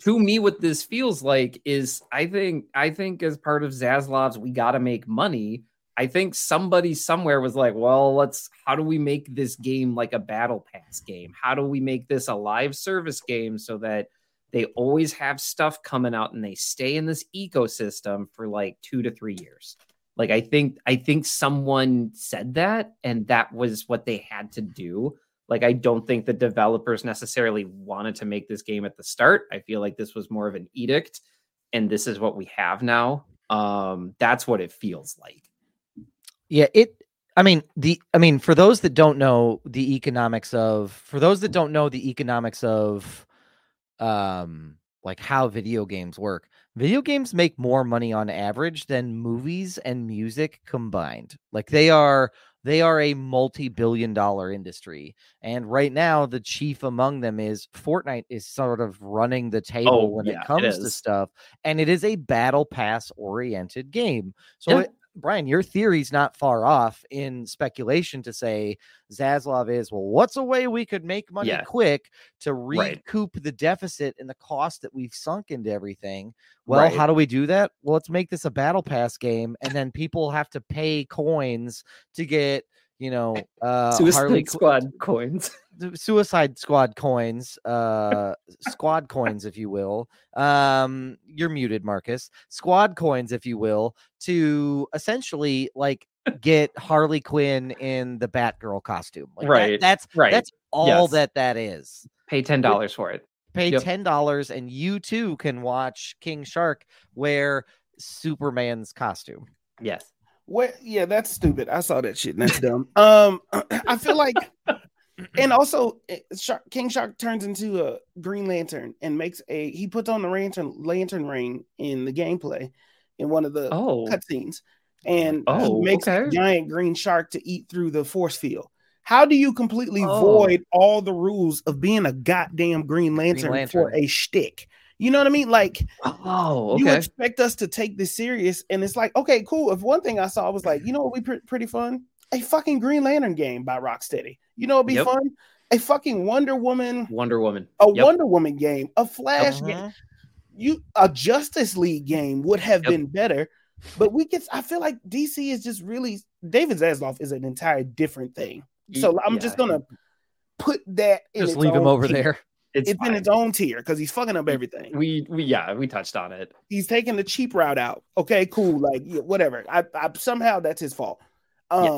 to me, what this feels like is, I think as part of Zaslav's, we got to make money. I think somebody somewhere was like, well, how do we make this game like a battle pass game? How do we make this a live service game so that they always have stuff coming out and they stay in this ecosystem for like 2 to 3 years? Like, I think someone said that, and that was what they had to do. Like, I don't think the developers necessarily wanted to make this game at the start. I feel like this was more of an edict, and this is what we have now. That's what it feels like. Yeah, for those that don't know the economics of, like how video games work, video games make more money on average than movies and music combined. Like, they are a multi-billion-dollar industry, and right now the chief among them is Fortnite is sort of running the table it comes to stuff, and it is a battle pass oriented game. So. Yeah. Brian, your theory's not far off in speculation to say Zaslav is, well, what's a way we could make money quick to recoup the deficit and the cost that we've sunk into everything? Well, how do we do that? Well, let's make this a battle pass game, and then people have to pay coins to get, Suicide Squad coins, squad coins, if you will. You're muted, Marcus. Squad coins, if you will, to essentially like get Harley Quinn in the Batgirl costume. Like, that's all that is. Pay $10 for it. Pay $10, and you too can watch King Shark wear Superman's costume. Yes. What? Yeah, that's stupid. I saw that shit. And that's dumb. I feel like, and also King Shark turns into a Green Lantern and he puts on the lantern ring in the gameplay in one of the cutscenes, and makes a giant green shark to eat through the force field. How do you completely void all the rules of being a goddamn Green Lantern for a shtick? You know what I mean? Like, you expect us to take this serious, and it's like, okay, cool. If one thing I saw was like, you know what would be pretty fun? A fucking Green Lantern game by Rocksteady. You know what would be fun? A fucking Wonder Woman. A Wonder Woman game. A Flash game. A Justice League game would have been better, but I feel like DC is just really, David Zaslav is an entire different thing. So I'm just going to put that in. Just leave him over there. It's in its own tier because he's fucking up everything. We touched on it. He's taking the cheap route out. Okay, cool. Like, whatever. I somehow that's his fault. But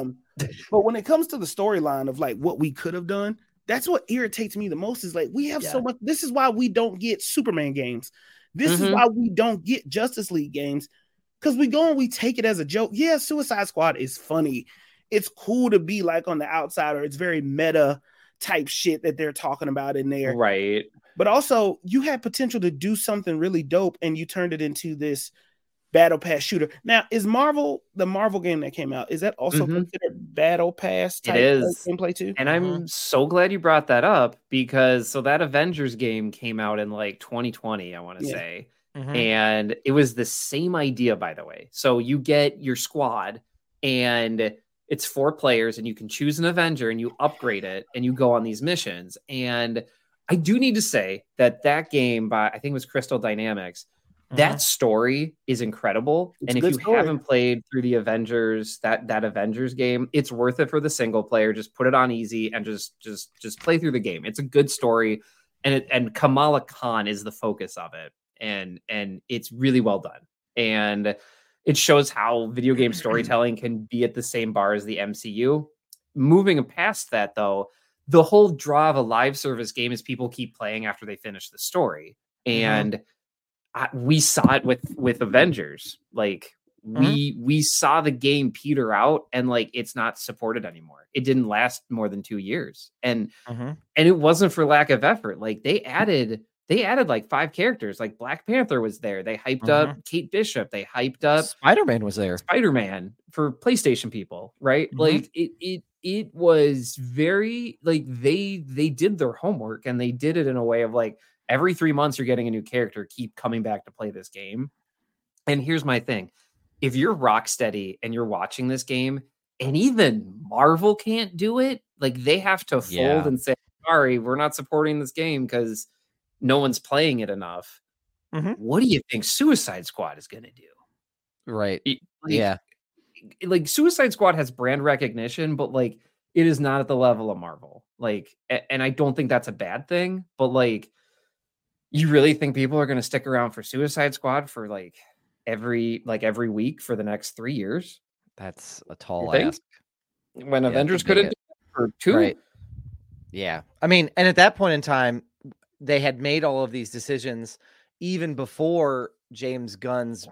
when it comes to the storyline of like what we could have done, that's what irritates me the most. Is like, we have so much. This is why we don't get Superman games. This is why we don't get Justice League games, because we go and we take it as a joke. Yeah, Suicide Squad is funny. It's cool to be like on the outside, or it's very meta type shit that they're talking about in there. Right. But also, you had potential to do something really dope, and you turned it into this battle pass shooter. Now, is the Marvel game that came out, is that also considered battle pass type? It is. Gameplay too? And I'm so glad you brought that up, because that Avengers game came out in like 2020, I want to say. And it was the same idea, by the way. So you get your squad, and it's 4 players, and you can choose an Avenger, and you upgrade it, and you go on these missions. And I do need to say that game by, I think it was Crystal Dynamics, That story is incredible. It's and if you haven't played through the Avengers, that Avengers game, it's worth it for the single player. Just put it on easy and just play through the game. It's a good story. And Kamala Khan is the focus of it. And it's really well done. And it shows how video game storytelling can be at the same bar as the MCU. Moving past that, though, the whole draw of a live service game is people keep playing after they finish the story. And we saw it with Avengers. Like, we saw the game peter out, and like, it's not supported anymore. It didn't last more than 2 years. And it wasn't for lack of effort. Like, they added like 5 characters. Like, Black Panther was there. They hyped up Kate Bishop. They hyped up Spider-Man was there. Spider-Man for PlayStation people, right? Like, it was very like they did their homework, and they did it in a way of like, every 3 months you're getting a new character. Keep coming back to play this game. And here's my thing: if you're Rocksteady and you're watching this game, and even Marvel can't do it, like, they have to fold and say, "Sorry, we're not supporting this game because no one's playing it enough." What do you think Suicide Squad is going to do? Right. Like, Suicide Squad has brand recognition, but like, it is not at the level of Marvel. Like, and I don't think that's a bad thing, but like, you really think people are going to stick around for Suicide Squad for like every week for the next 3 years? That's a tall ask. When Avengers couldn't do it for 2. Right. Yeah. I mean, and at that point in time, they had made all of these decisions even before James Gunn's,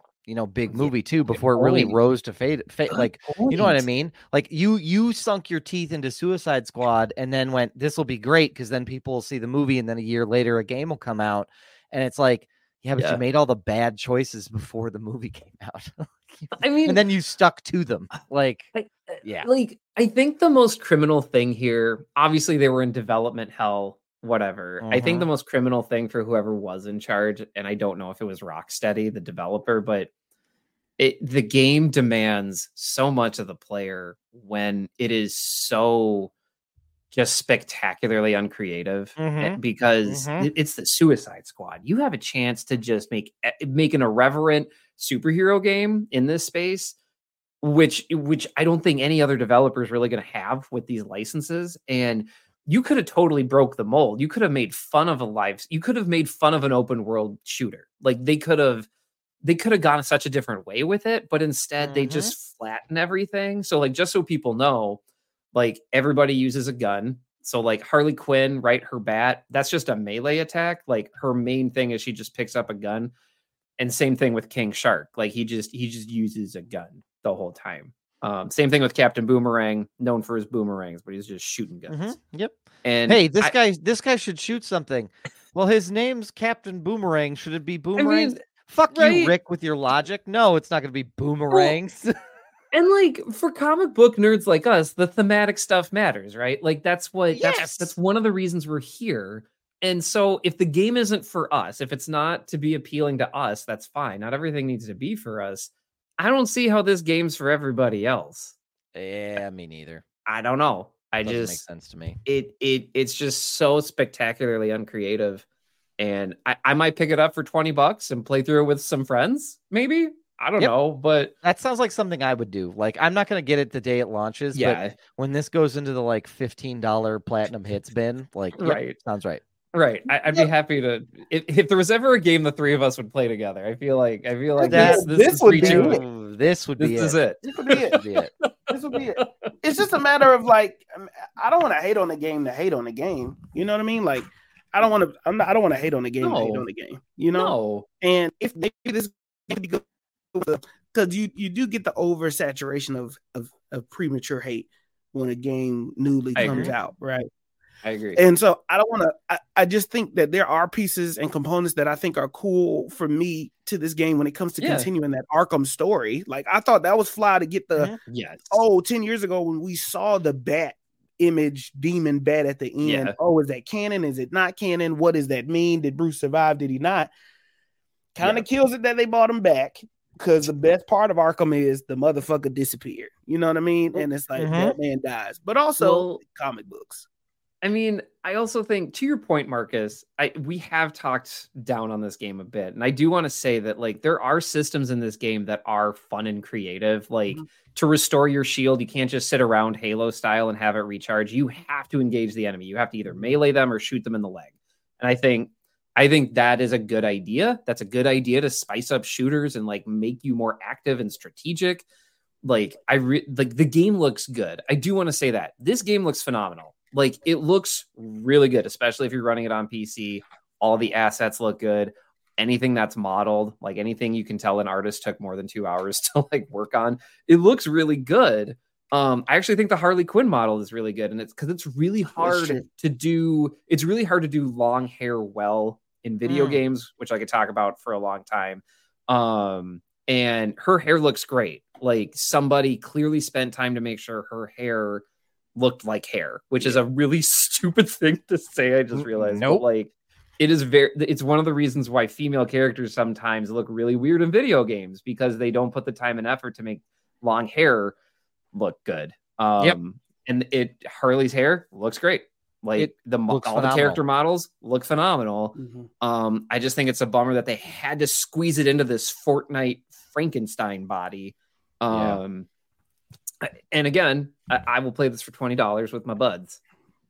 big movie too, before it really rose to fate. Like, you know what I mean? Like, you sunk your teeth into Suicide Squad and then went, this will be great, because then people will see the movie, and then a year later a game will come out. And it's like, but you made all the bad choices before the movie came out. I mean, and then you stuck to them. Like, I think the most criminal thing here, obviously they were in development hell, whatever. I think the most criminal thing for whoever was in charge, and I don't know if it was Rocksteady, the developer, but the game demands so much of the player when it is so just spectacularly uncreative, because it's the Suicide Squad. You have a chance to just make an irreverent superhero game in this space, which I don't think any other developer is really going to have with these licenses. And you could have totally broke the mold. You could have made fun of you could have made fun of an open world shooter. Like, they could have gone such a different way with it, but instead they just flatten everything. So like, just so people know, like, everybody uses a gun. So like, Harley Quinn, right? Her bat, that's just a melee attack. Like, her main thing is she just picks up a gun, and same thing with King Shark. Like, he just uses a gun the whole time. Same thing with Captain Boomerang, known for his boomerangs, but he's just shooting guns. And hey, this guy should shoot something. Well, his name's Captain Boomerang. Should it be boomerangs? I mean, fuck you, Rick, with your logic. No, it's not going to be boomerangs. Well, and like, for comic book nerds like us, the thematic stuff matters, right? Like, that's one of the reasons we're here. And so if the game isn't for us, if it's not to be appealing to us, that's fine. Not everything needs to be for us. I don't see how this game's for everybody else. Yeah, me neither. I don't know. Doesn't make sense to me. It's just so spectacularly uncreative, and I might pick it up for $20 and play through it with some friends. Maybe, I don't know, but that sounds like something I would do. Like, I'm not gonna get it the day it launches. Yeah. But when this goes into the like $15 platinum hits bin, like, sounds right. Right, I'd be happy to. If there was ever a game the three of us would play together, I feel like this would be it. It's just a matter of like, I don't want to hate on the game to hate on the game. You know what I mean? Like, I don't want to hate on the game to hate on the game. You know? No. And if maybe this could be good, because you do get the oversaturation of premature hate when a game newly comes out, right? I agree. And so I don't want to, I just think that there are pieces and components that I think are cool for me to this game when it comes to continuing that Arkham story. Like, I thought that was fly to get the, 10 years ago when we saw the bat image, demon bat at the end. Yeah. Oh, is that canon? Is it not canon? What does that mean? Did Bruce survive? Did he not? Kind of kills it that they bought him back, because the best part of Arkham is the motherfucker disappeared. You know what I mean? And it's like, that man dies, but also comic books. I mean, I also think, to your point, Marcus, we have talked down on this game a bit. And I do want to say that, like, there are systems in this game that are fun and creative. Like, to restore your shield, you can't just sit around Halo style and have it recharge. You have to engage the enemy. You have to either melee them or shoot them in the leg. And I think that is a good idea. That's a good idea to spice up shooters and, like, make you more active and strategic. Like, the game looks good. I do want to say that. This game looks phenomenal. Like, it looks really good, especially if you're running it on PC. All the assets look good. Anything that's modeled, like anything you can tell an artist took more than 2 hours to, like, work on, it looks really good. I actually think the Harley Quinn model is really good, and it's because it's really hard to do. It's really hard to do long hair well in video games, which I could talk about for a long time. And her hair looks great. Like, somebody clearly spent time to make sure her hair looked like hair, which is a really stupid thing to say. I just realized. Nope. But, like, it is very, it's one of the reasons why female characters sometimes look really weird in video games, because they don't put the time and effort to make long hair look good. And Harley's hair looks great. Like, all the character models look phenomenal. I just think it's a bummer that they had to squeeze it into this Fortnite Frankenstein body. And again, I will play this for $20 with my buds.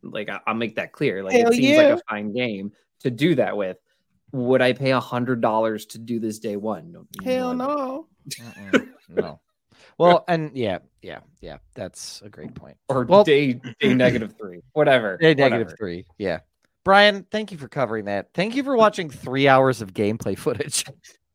Like, I'll make that clear. Like, it seems like a fine game to do that with. Would I pay $100 to do this day one? No. Well, and yeah. That's a great point. Or day -3, whatever. -3. Yeah. Brian, thank you for covering that. Thank you for watching 3 hours of gameplay footage.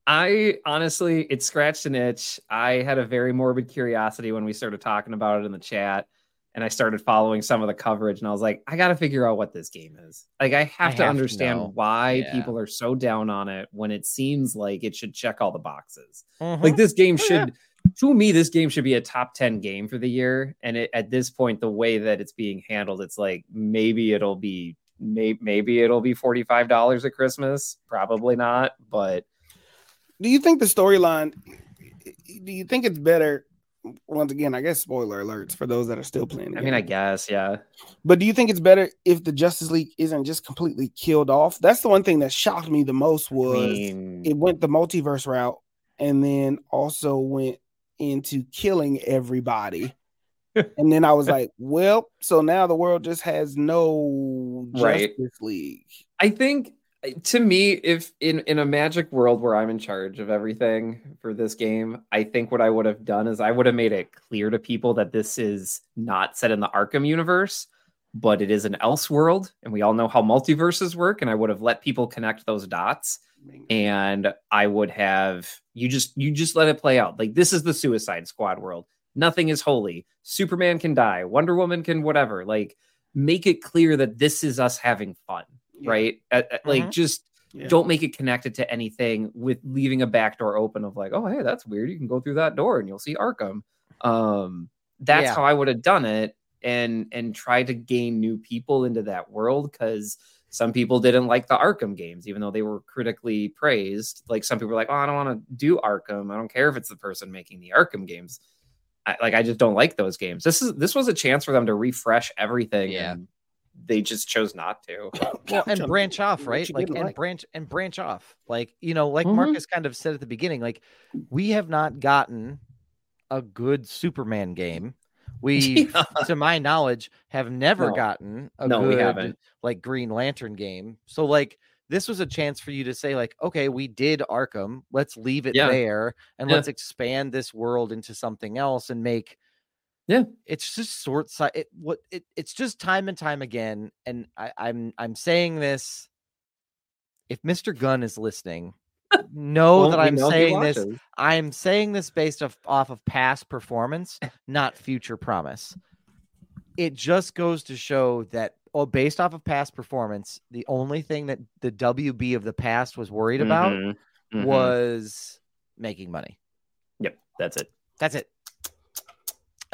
I honestly, it scratched an itch. I had a very morbid curiosity when we started talking about it in the chat, and I started following some of the coverage, and I was like, I got to figure out what this game is. Like, I have to understand why people are so down on it when it seems like it should check all the boxes. Like, this game to me, this game should be a top 10 game for the year. And at this point, the way that it's being handled, it's like, maybe it'll be $45 at Christmas. Probably not, but. Do you think the storyline, do you think it's better? Once again, I guess spoiler alerts for those that are still playing. I mean, I guess, yeah. But do you think it's better if the Justice League isn't just completely killed off? That's the one thing that shocked me the most was it went the multiverse route and then also went into killing everybody. And then I was like, well, so now the world just has no Justice League. I think... To me, if in a magic world where I'm in charge of everything for this game, I think what I would have done is I would have made it clear to people that this is not set in the Arkham universe, but it is an Elseworld, and we all know how multiverses work, and I would have let people connect those dots, and I would have... You just let it play out. Like, this is the Suicide Squad world. Nothing is holy. Superman can die. Wonder Woman can whatever. Like, make it clear that this is us having fun. Right? Like, just don't make it connected to anything with leaving a back door open of like, oh, hey, that's weird. You can go through that door and you'll see Arkham. That's how I would have done it and try to gain new people into that world, because some people didn't like the Arkham games, even though they were critically praised. Like, some people were like, oh, I don't want to do Arkham. I don't care if it's the person making the Arkham games. I just don't like those games. This was a chance for them to refresh everything. Yeah. And they just chose not to. Well, and branch off, right? Like, branch off. Like, you know, like Marcus kind of said at the beginning, like, we have not gotten a good Superman game. We, to my knowledge, have never gotten a good, like, Green Lantern game. So, like, this was a chance for you to say, like, okay, we did Arkham. Let's leave it there, and let's expand this world into something else and make... Yeah, it's just it's just time and time again, and I'm saying this. If Mr. Gunn is listening, know that I'm saying this. I'm saying this based off of past performance, not future promise. It just goes to show that, based off of past performance, the only thing that the WB of the past was worried about was making money. Yep, that's it.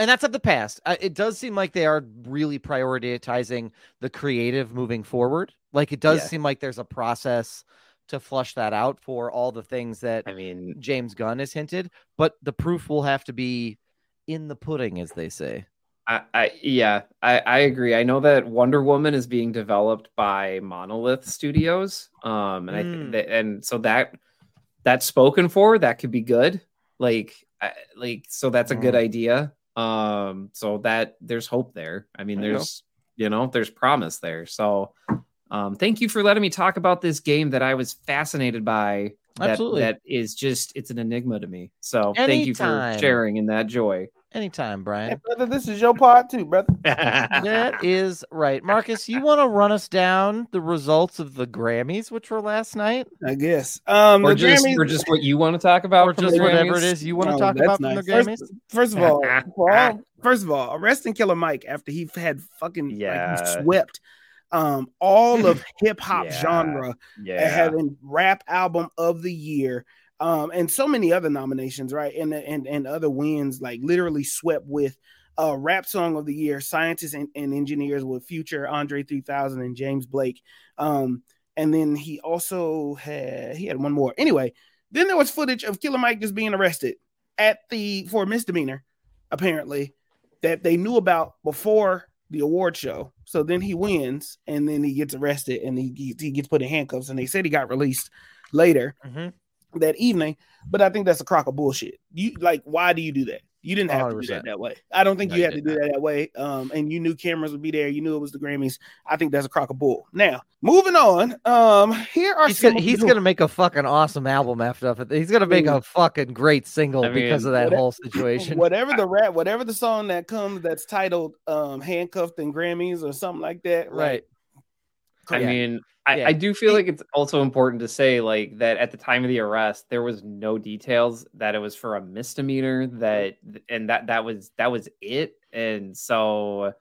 And that's of the past. It does seem like they are really prioritizing the creative moving forward. Like, it does seem like there's a process to flush that out for all the things that James Gunn has hinted. But the proof will have to be in the pudding, as they say. I agree. I know that Wonder Woman is being developed by Monolith Studios, and so that's spoken for. That could be good. So that's a good idea. So that there's hope there. I mean, there's promise there. So, thank you for letting me talk about this game that I was fascinated by. Absolutely. That is just, it's an enigma to me. So Thank you for sharing in that joy. Anytime, Brian. Hey, brother, this is your part too, brother. That is right. Marcus, you want to run us down the results of the Grammys, which were last night? I guess. Or just what you want to talk about. Or just whatever it is you want to talk about from the Grammys. First of all, arresting Killer Mike after he had swept all of hip hop genre and having rap album of the year. And so many other nominations, right? And other wins, like literally swept with rap song of the year, scientists and engineers with Future, Andre 3000, and James Blake. And then he also had one more. Anyway, then there was footage of Killer Mike just being arrested for a misdemeanor, apparently, that they knew about before the award show. So then he wins, and then he gets arrested, and he gets put in handcuffs, and they said he got released later. Mm-hmm. That evening, but I think that's a crock of bullshit. You why do you do that? You didn't have 100%. To do that way. I don't think you had to do that way. And you knew cameras would be there. You knew it was the Grammys. I think that's a crock of bull. Now, moving on. Here are he's gonna make a fucking awesome album after that. He's gonna make a fucking great single because of that whole situation. Whatever the song that comes that's titled "Handcuffed and Grammys" or something like that, right? I do feel like it's also important to say that at the time of the arrest, there was no details that it was for a misdemeanor that was it. And so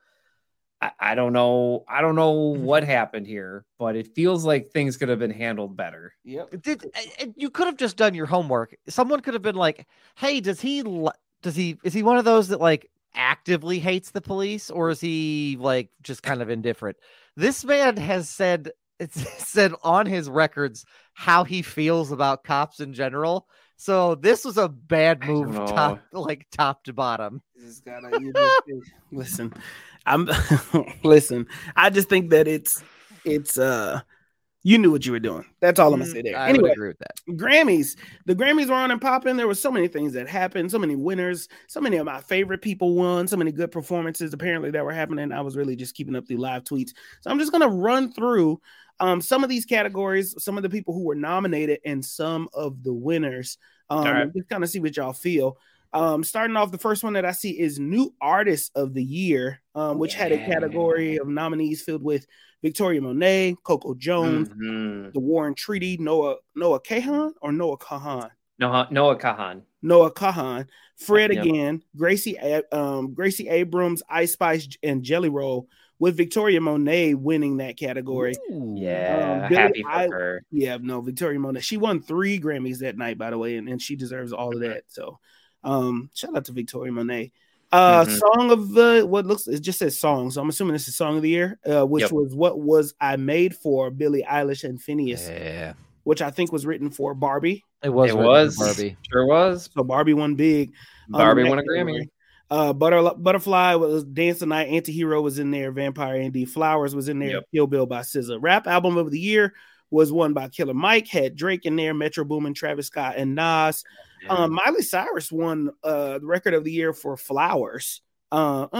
I don't know what happened here, but it feels like things could have been handled better. Yep. You could have just done your homework. Someone could have been like, hey, is he one of those that actively hates the police, or is he just kind of indifferent? This man has said on his records how he feels about cops in general. So this was a bad move, top to bottom. Listen, I just think that it's you knew what you were doing. That's all I'm gonna say there. Anyway, I would agree with that. Grammys. The Grammys were on and popping. There were so many things that happened, so many winners, so many of my favorite people won, so many good performances apparently that were happening. I was really just keeping up the live tweets. So I'm just gonna run through some of these categories, some of the people who were nominated, and some of the winners. Just kind of see what y'all feel. Starting off, the first one that I see is New Artist of the Year, which had a category of nominees filled with Victoria Monét, Coco Jones, the Warren Treaty, Noah Kahan, Fred Again, Gracie Abrams, Ice Spice, and Jelly Roll, with Victoria Monét winning that category. Ooh, yeah, happy for her. Yeah, no, Victoria Monét. She won 3 Grammys that night, by the way, and she deserves all of that. So, shout out to Victoria Monét. Song of the it just says song, so I'm assuming this is Song of the Year, which was "What Was I Made For" Billie Eilish and Phineas, which I think was written for Barbie. It was Barbie, sure was. So Barbie won big. Barbie won a Grammy. Butterfly was Dance the Night. Antihero was in there. Vampire Andy Flowers was in there. Kill Bill by SZA. Rap album of the year was won by Killer Mike. Had Drake in there, Metro Boomin, Travis Scott, and Nas. Miley Cyrus won the record of the year for Flowers. That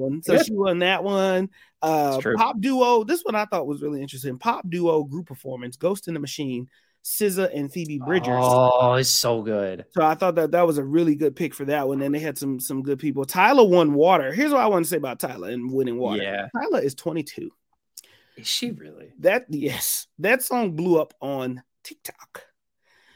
one. So she won that one. Pop duo. This one I thought was really interesting. Pop duo group performance. Ghost in the Machine. SZA and Phoebe Bridgers. Oh, it's so good. So I thought that was a really good pick for that one. And they had some good people. Tyla won Water. Here's what I want to say about Tyla and winning Water. Yeah. Tyla is 22. Is she really? That song blew up on TikTok.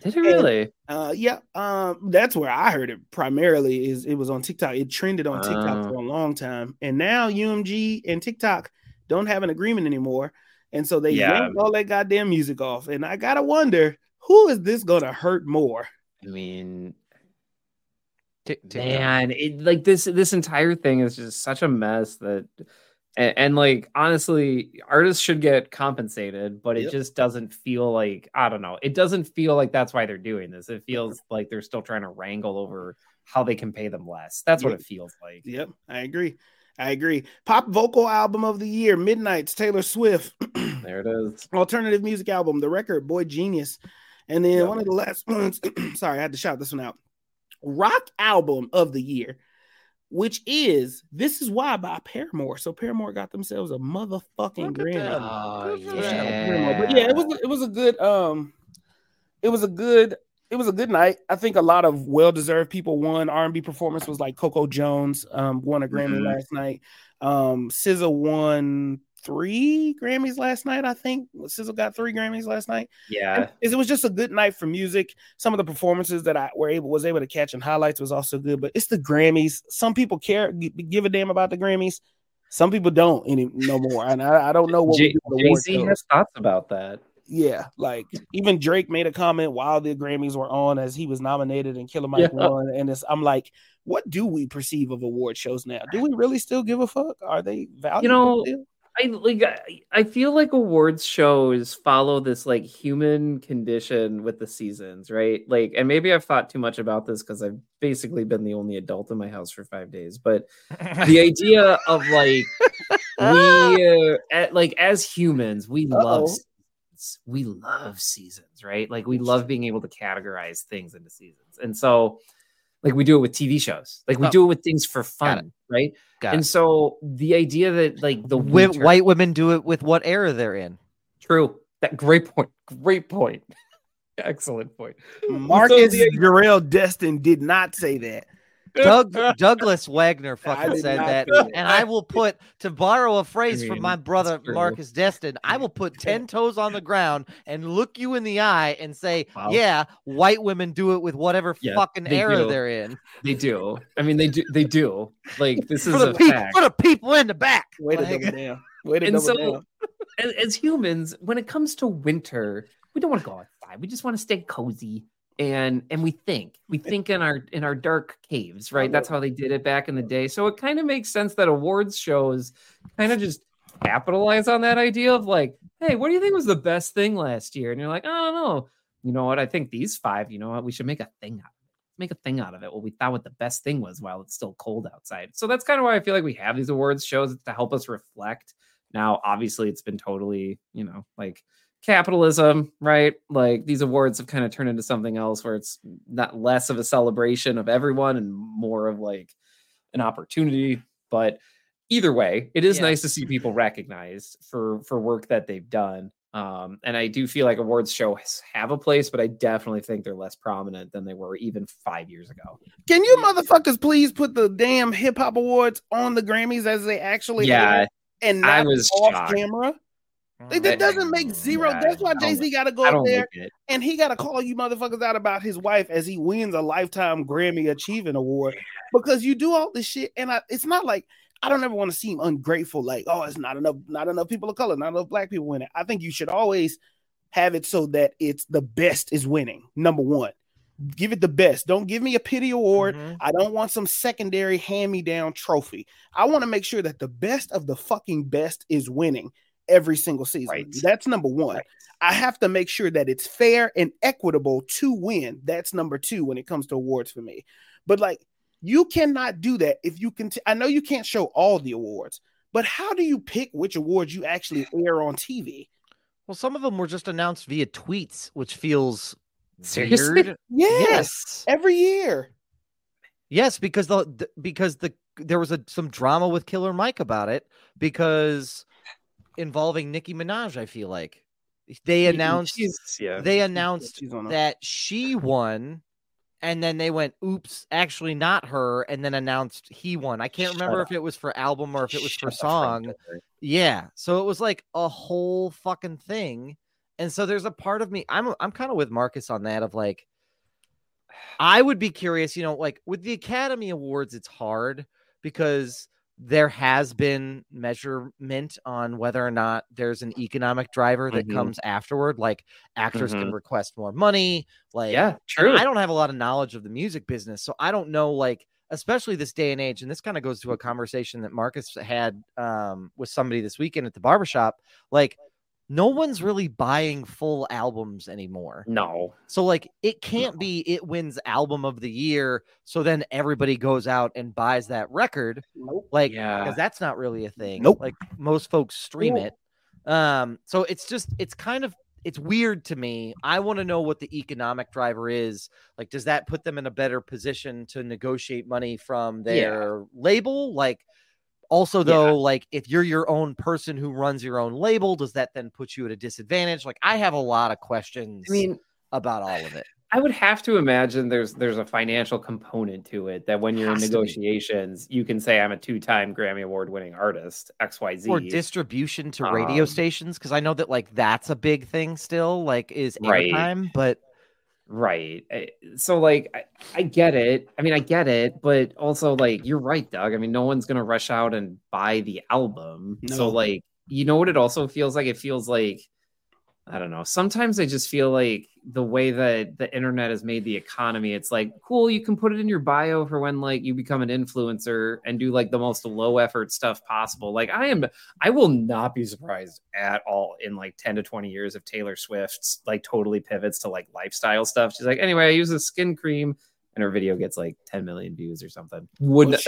Did it really? That's where I heard it primarily. It was on TikTok. It trended on TikTok for a long time. And now UMG and TikTok don't have an agreement anymore. And so they yanked all that goddamn music off. And I gotta wonder, who is this gonna hurt more? I mean, man, this entire thing is just such a mess that And like, honestly, artists should get compensated, but it just doesn't feel like, I don't know. It doesn't feel like that's why they're doing this. It feels like they're still trying to wrangle over how they can pay them less. That's what it feels like. Yep. I agree. Pop vocal album of the year, Midnight's Taylor Swift. There it is. Alternative music album, The Record, Boy Genius. And then one of the last ones, sorry, I had to shout this one out. Rock album of the year, which is This Is Why by Paramore. So Paramore got themselves a motherfucking Grammy. But yeah, it was a good night. I think a lot of well-deserved people won. R&B performance was like Coco Jones won a Grammy last night. SZA won 3 Grammys last night, I think. SZA got 3 Grammys last night. Yeah. And it was just a good night for music. Some of the performances that I was able to catch in highlights was also good, but it's the Grammys. Some people care, give a damn about the Grammys. Some people don't no more. And I don't know what Jay-Z has thoughts about that. Yeah, like even Drake made a comment while the Grammys were on as he was nominated and Killer Mike won. And I'm like, what do we perceive of award shows now? Do we really still give a fuck? Are they valuable? Still? I feel like awards shows follow this like human condition with the seasons, right? Like, and maybe I've thought too much about this because I've basically been the only adult in my house for 5 days. But the idea of like as humans, we love. We love seasons, right? Like we love being able to categorize things into seasons. And so like we do it with TV shows, like we do it with things for fun, right? And so the idea that like the winter, white women do it with what era they're in. True. That great point. Excellent point. Marcus Gurel Destin did not say that. Douglas Wagner fucking said that, and I will put, to borrow a phrase from my brother Marcus Destin, I will put 10 toes on the ground and look you in the eye and say, yeah, white women do it with whatever fucking era they're in. They do. I mean, they do. Like this is a fact. Put the people in the back. Wait a minute. And so, as humans, when it comes to winter, we don't want to go outside. We just want to stay cozy. And we think in our dark caves, right? That's how they did it back in the day. So it kind of makes sense that awards shows kind of just capitalize on that idea of like, hey, what do you think was the best thing last year? And you're like, I don't know. You know what? I think these 5, you know what? We should make a thing out of it. What we thought what the best thing was while it's still cold outside. So that's kind of why I feel like we have these awards shows to help us reflect. Now, obviously, it's been totally, you know, like capitalism, right? Like these awards have kind of turned into something else where it's not less of a celebration of everyone and more of like an opportunity. But either way, it is nice to see people recognized for work that they've done. And I do feel like awards shows have a place, but I definitely think they're less prominent than they were even 5 years ago. Can you motherfuckers please put the damn hip hop awards on the Grammys as they actually are and not off shocked. Camera? Like, that doesn't make zero. That's why Jay-Z got to go up there and he got to call you motherfuckers out about his wife as he wins a lifetime Grammy achievement award because you do all this shit. And it's not like I don't ever want to seem ungrateful. Like, oh, it's not enough people of color, not enough black people winning. I think you should always have it so that it's the best is winning. Number one, give it the best. Don't give me a pity award. Mm-hmm. I don't want some secondary hand-me-down trophy. I want to make sure that the best of the fucking best is winning every single season. Right. That's number one. Right. I have to make sure that it's fair and equitable to win. That's number two when it comes to awards for me. But like, you cannot do that if you can. I know you can't show all the awards, but how do you pick which awards you actually air on TV? Well, some of them were just announced via tweets, which feels weird. Yes. Every year. Yes, because there was some drama with Killer Mike about it because involving Nicki Minaj, I feel like they announced that she won, and then they went, "Oops, actually not her," and then announced he won. I can't remember if it was for album or if it was for song. Yeah, so it was like a whole fucking thing, and so there's a part of me I'm kind of with Marcus on that of like, I would be curious, you know, like with the Academy Awards, it's hard because there has been measurement on whether or not there's an economic driver that comes afterward. Like actors can request more money. Like, I don't have a lot of knowledge of the music business, so I don't know like especially this day and age. And this kind of goes to a conversation that Marcus had with somebody this weekend at the barbershop. Like, no one's really buying full albums anymore. No. So, like, it can't be it wins album of the year, so then everybody goes out and buys that record. Nope. Like, because that's not really a thing. Nope. Like, most folks stream it. So it's just, it's kind of, it's weird to me. I want to know what the economic driver is. Like, does that put them in a better position to negotiate money from their label? Like, also though, like if you're your own person who runs your own label, does that then put you at a disadvantage? Like, I have a lot of questions about all of it. I would have to imagine there's a financial component to it, that when you're in negotiations, you can say I'm a two-time Grammy Award winning artist, XYZ. Or distribution to radio stations, because I know that like that's a big thing still, like is airtime, but right. So like, I get it. I mean, I get it, but also like, you're right, Doug. I mean, no one's going to rush out and buy the album. No. So like, you know what it also feels like? It feels like, I don't know. Sometimes I just feel like the way that the internet has made the economy, it's like, cool, you can put it in your bio for when like you become an influencer and do like the most low effort stuff possible. Like I will not be surprised at all in like 10 to 20 years if Taylor Swift like totally pivots to like lifestyle stuff. She's like, anyway, I use this skin cream, and her video gets like 10 million views or something. Have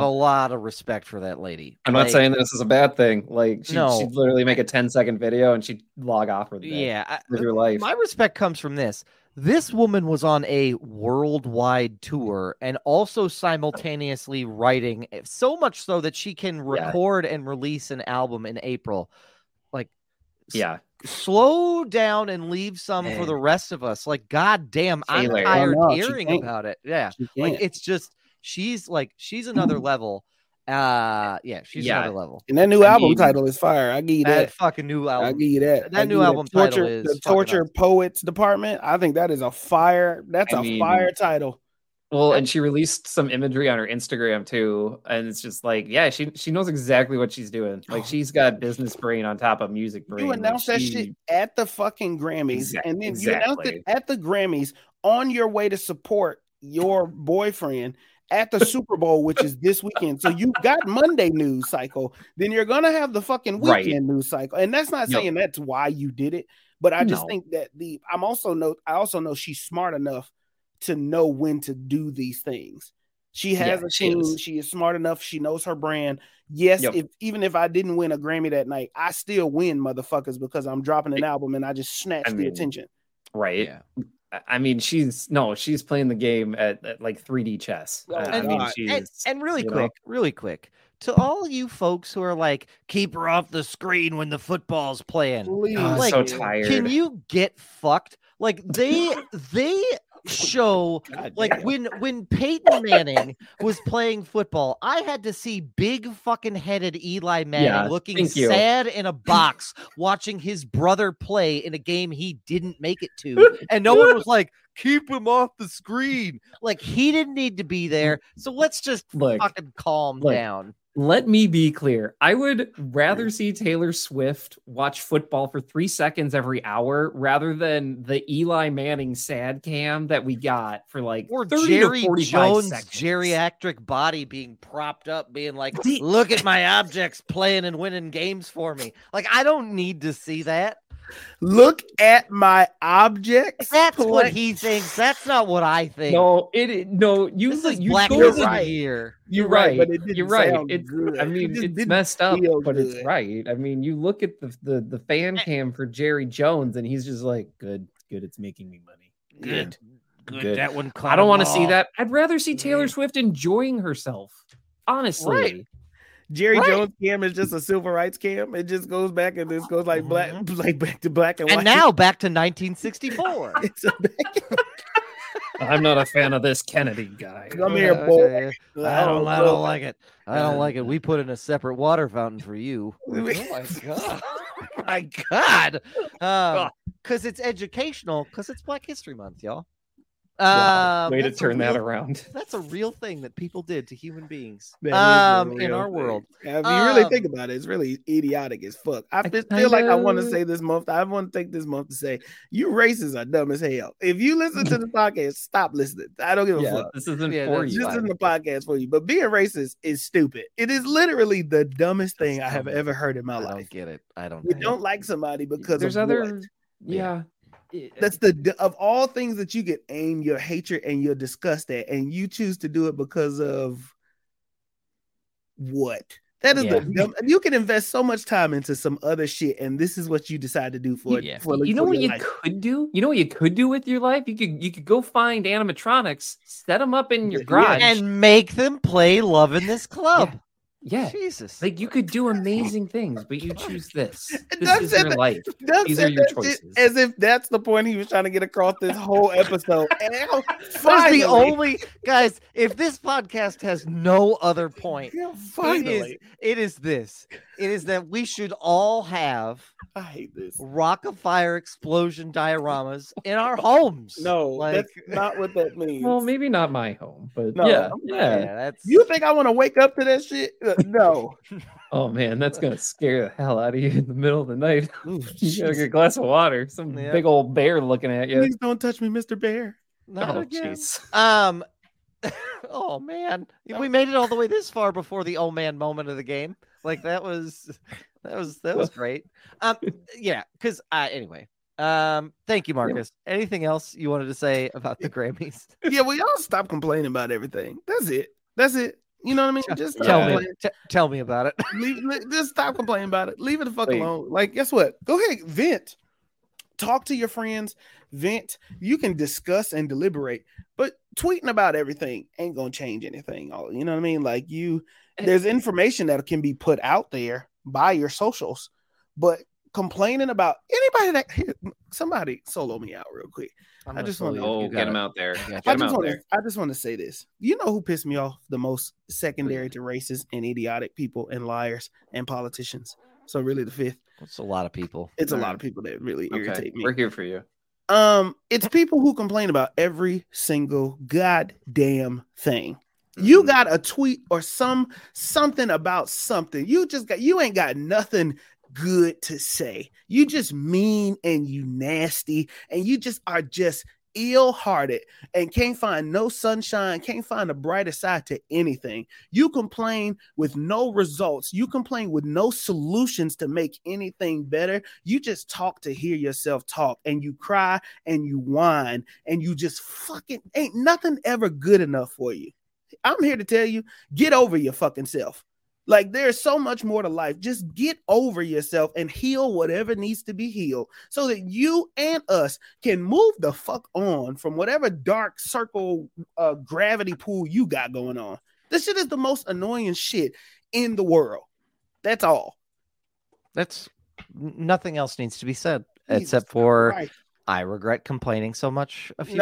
a lot of respect for that lady. I'm not saying this is a bad thing. Like she'd literally make a 10-second video and she'd log off with her life. My respect comes from this. This woman was on a worldwide tour and also simultaneously writing, so much so that she can record and release an album in April. Like, slow down and leave some for the rest of us. Like, goddamn, I'm tired hearing about it. Yeah, like it's just she's another level. She's another level. And that new album title is fire. I give you that fucking new album. I give you that. That new album title is the Torture Poets Department. I think that is a fire. That's a fire title. Well, and she released some imagery on her Instagram too, and it's just like, she knows exactly what she's doing. Like, she's got business brain on top of music brain. You announced that shit at the fucking Grammys, and then you announced it at the Grammys on your way to support your boyfriend at the Super Bowl, which is this weekend. So you've got Monday news cycle, then you're gonna have the fucking weekend news cycle, and that's not saying that's why you did it, but I just think that I also know she's smart enough to know when to do these things. She has a team. She is smart enough. She knows her brand. Yes, even if I didn't win a Grammy that night, I still win, motherfuckers, because I'm dropping an album and I just snatched the attention. Right. Yeah. I mean, she's playing the game at like 3D chess. Really quick. To all you folks who are like, keep her off the screen when the football's playing. I'm so tired. Can you get fucked? Like they show when Peyton Manning was playing football, I had to see big fucking headed Eli Manning looking sad in a box watching his brother play in a game he didn't make it to, and no one was like, keep him off the screen. Like, he didn't need to be there, so let's just fucking calm down. Let me be clear. I would rather see Taylor Swift watch football for 3 seconds every hour rather than the Eli Manning sad cam that we got for like 30 Jerry to 45 Jones' seconds. Geriatric body being propped up, being like, look at my objects playing and winning games for me. Like, I don't need to see that. Look at my objects. That's what he thinks. That's not what I think. You're right. It's good. I mean, it's messed up, but it's right. I mean, you look at the fan cam for Jerry Jones, and he's just like, good. It's making me money. Good. That one. I don't want to see that. I'd rather see Taylor Swift enjoying herself. Honestly. Right. Jerry Jones cam is just a civil rights cam. It just goes back and this goes back to black and white. And now back to 1964. I'm not a fan of this Kennedy guy. Come here, boy. I don't like it. I don't like it. We put in a separate water fountain for you. Oh my god. My god. Because it's educational. Because it's Black History Month, y'all. Wow. Way to turn that around. That's a real thing that people did to human beings in our world. Yeah, if you really think about it, it's really idiotic as fuck. I feel like I want to say this month. I want to take this month to say you racists are dumb as hell. If you listen to the podcast, stop listening. I don't give a fuck. This isn't for you. This isn't the podcast for you. But being racist is stupid. It is literally the dumbest thing I have ever heard in my life. I don't get it. I don't. You don't like somebody because there's other. Yeah. That's of all things that you get aim your hatred and your disgust at, and you choose to do it because of what? That is you can invest so much time into some other shit, and this is what you decide to do for it. Yeah. You know what you could do? You know what you could do with your life? You could go find animatronics, set them up in your garage, and make them play Love in This Club. Yeah. Yeah, Jesus! Like you could do amazing things, but you choose this. This is your life. These are your choices. As if that's the point he was trying to get across this whole episode. That's the only guys. If this podcast has no other point, it is this. It is that we should all have. I hate this. Rock-Afire Explosion dioramas in our homes. No, like, that's not what that means. Well, maybe not my home, but no, that's. You think I want to wake up to that shit? No. Oh man, that's gonna scare the hell out of you in the middle of the night. Ooh, you gotta get a glass of water. Some big old bear looking at you. Please don't touch me, Mr. Bear. Not again. Oh man, we made it all the way this far before the oh man moment of the game. Like that was great. Anyway. Thank you, Marcus. Anything else you wanted to say about the Grammys? Yeah, we all stop complaining about everything. That's it. You know what I mean? Just tell me about it. Just stop complaining about it. Leave it the fuck alone. Like, guess what? Go ahead, vent. Talk to your friends. Vent. You can discuss and deliberate, but tweeting about everything ain't gonna change anything. You know what I mean? Like, there's information that can be put out there by your socials, but complaining about anybody somebody solo me out real quick. I just want to get him out there. I just want to say this. You know who pissed me off the most secondary to racist and idiotic people and liars and politicians? So really the fifth. It's a lot of people. It's a lot of people that really irritate me. We're here for you. It's people who complain about every single goddamn thing. You got a tweet or something about something. You ain't got nothing good to say. You just mean and you nasty and you just are just ill-hearted and can't find no sunshine, can't find a brighter side to anything. You complain with no results. You complain with no solutions to make anything better. You just talk to hear yourself talk and you cry and you whine and you just fucking ain't nothing ever good enough for you. I'm here to tell you, get over your fucking self. Like, there's so much more to life. Just get over yourself and heal whatever needs to be healed so that you and us can move the fuck on from whatever dark circle gravity pool you got going on. This shit is the most annoying shit in the world. That's all. That's nothing else needs to be said except for... Christ. I regret complaining so much. That's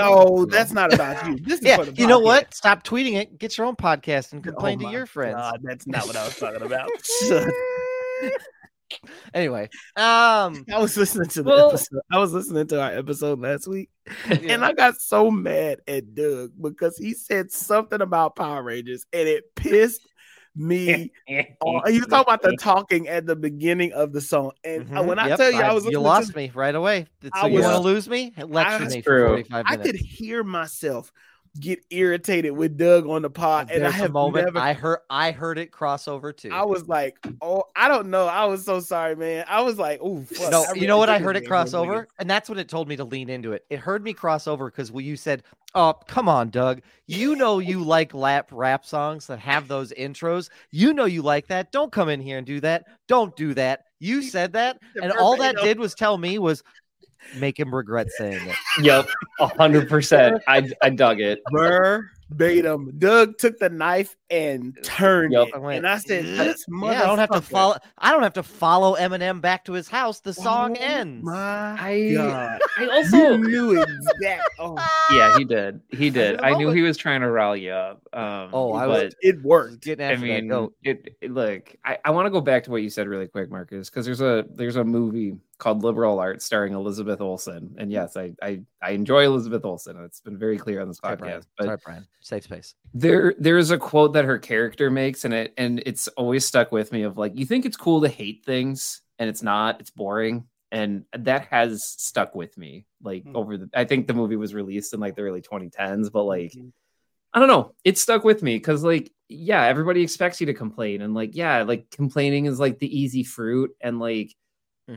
not about you. This is for the podcast. You know what? Stop tweeting it. Get your own podcast and complain to your friends. God, that's not what I was talking about. Anyway, I was listening to our episode last week, and I got so mad at Doug because he said something about Power Rangers, and it pissed me. Oh, you talk about the talking at the beginning of the song, and when I tell you, I was—you lost me right away. So you want to lose me? Lecture me for 45 minutes. I could hear myself get irritated with Doug on the pod, and I have I heard it cross over too. I was like, oh, I don't know. I was so sorry, man. I was like, oh, fuck. No, you know what? I heard it cross over, and that's when it told me to lean into it. It heard me cross over because you said. Oh, come on, Doug. You know you like rap songs that have those intros. You know you like that. Don't come in here and do that. Don't do that. You said that. And all that did was tell me was make him regret saying it. Yep, 100%. I dug it. Verbatim. Doug took the knife and turned it. And I said, I don't have to follow Eminem back to his house. The song ends. God. I also knew exactly. Yeah, he did. I knew he was trying to rile you up. It worked. I mean, look, I want to go back to what you said really quick, Marcus, because there's a movie called Liberal Arts starring Elizabeth Olsen. And yes, I enjoy Elizabeth Olsen. It's been very clear on this podcast. Sorry, Brian. Safe space. There's a quote that her character makes, and it's always stuck with me of like, you think it's cool to hate things, and it's not. It's boring. And that has stuck with me. Like I think the movie was released in like the early 2010s, but like, I don't know. It stuck with me because like, yeah, everybody expects you to complain. And like, yeah, like complaining is like the easy fruit. And like,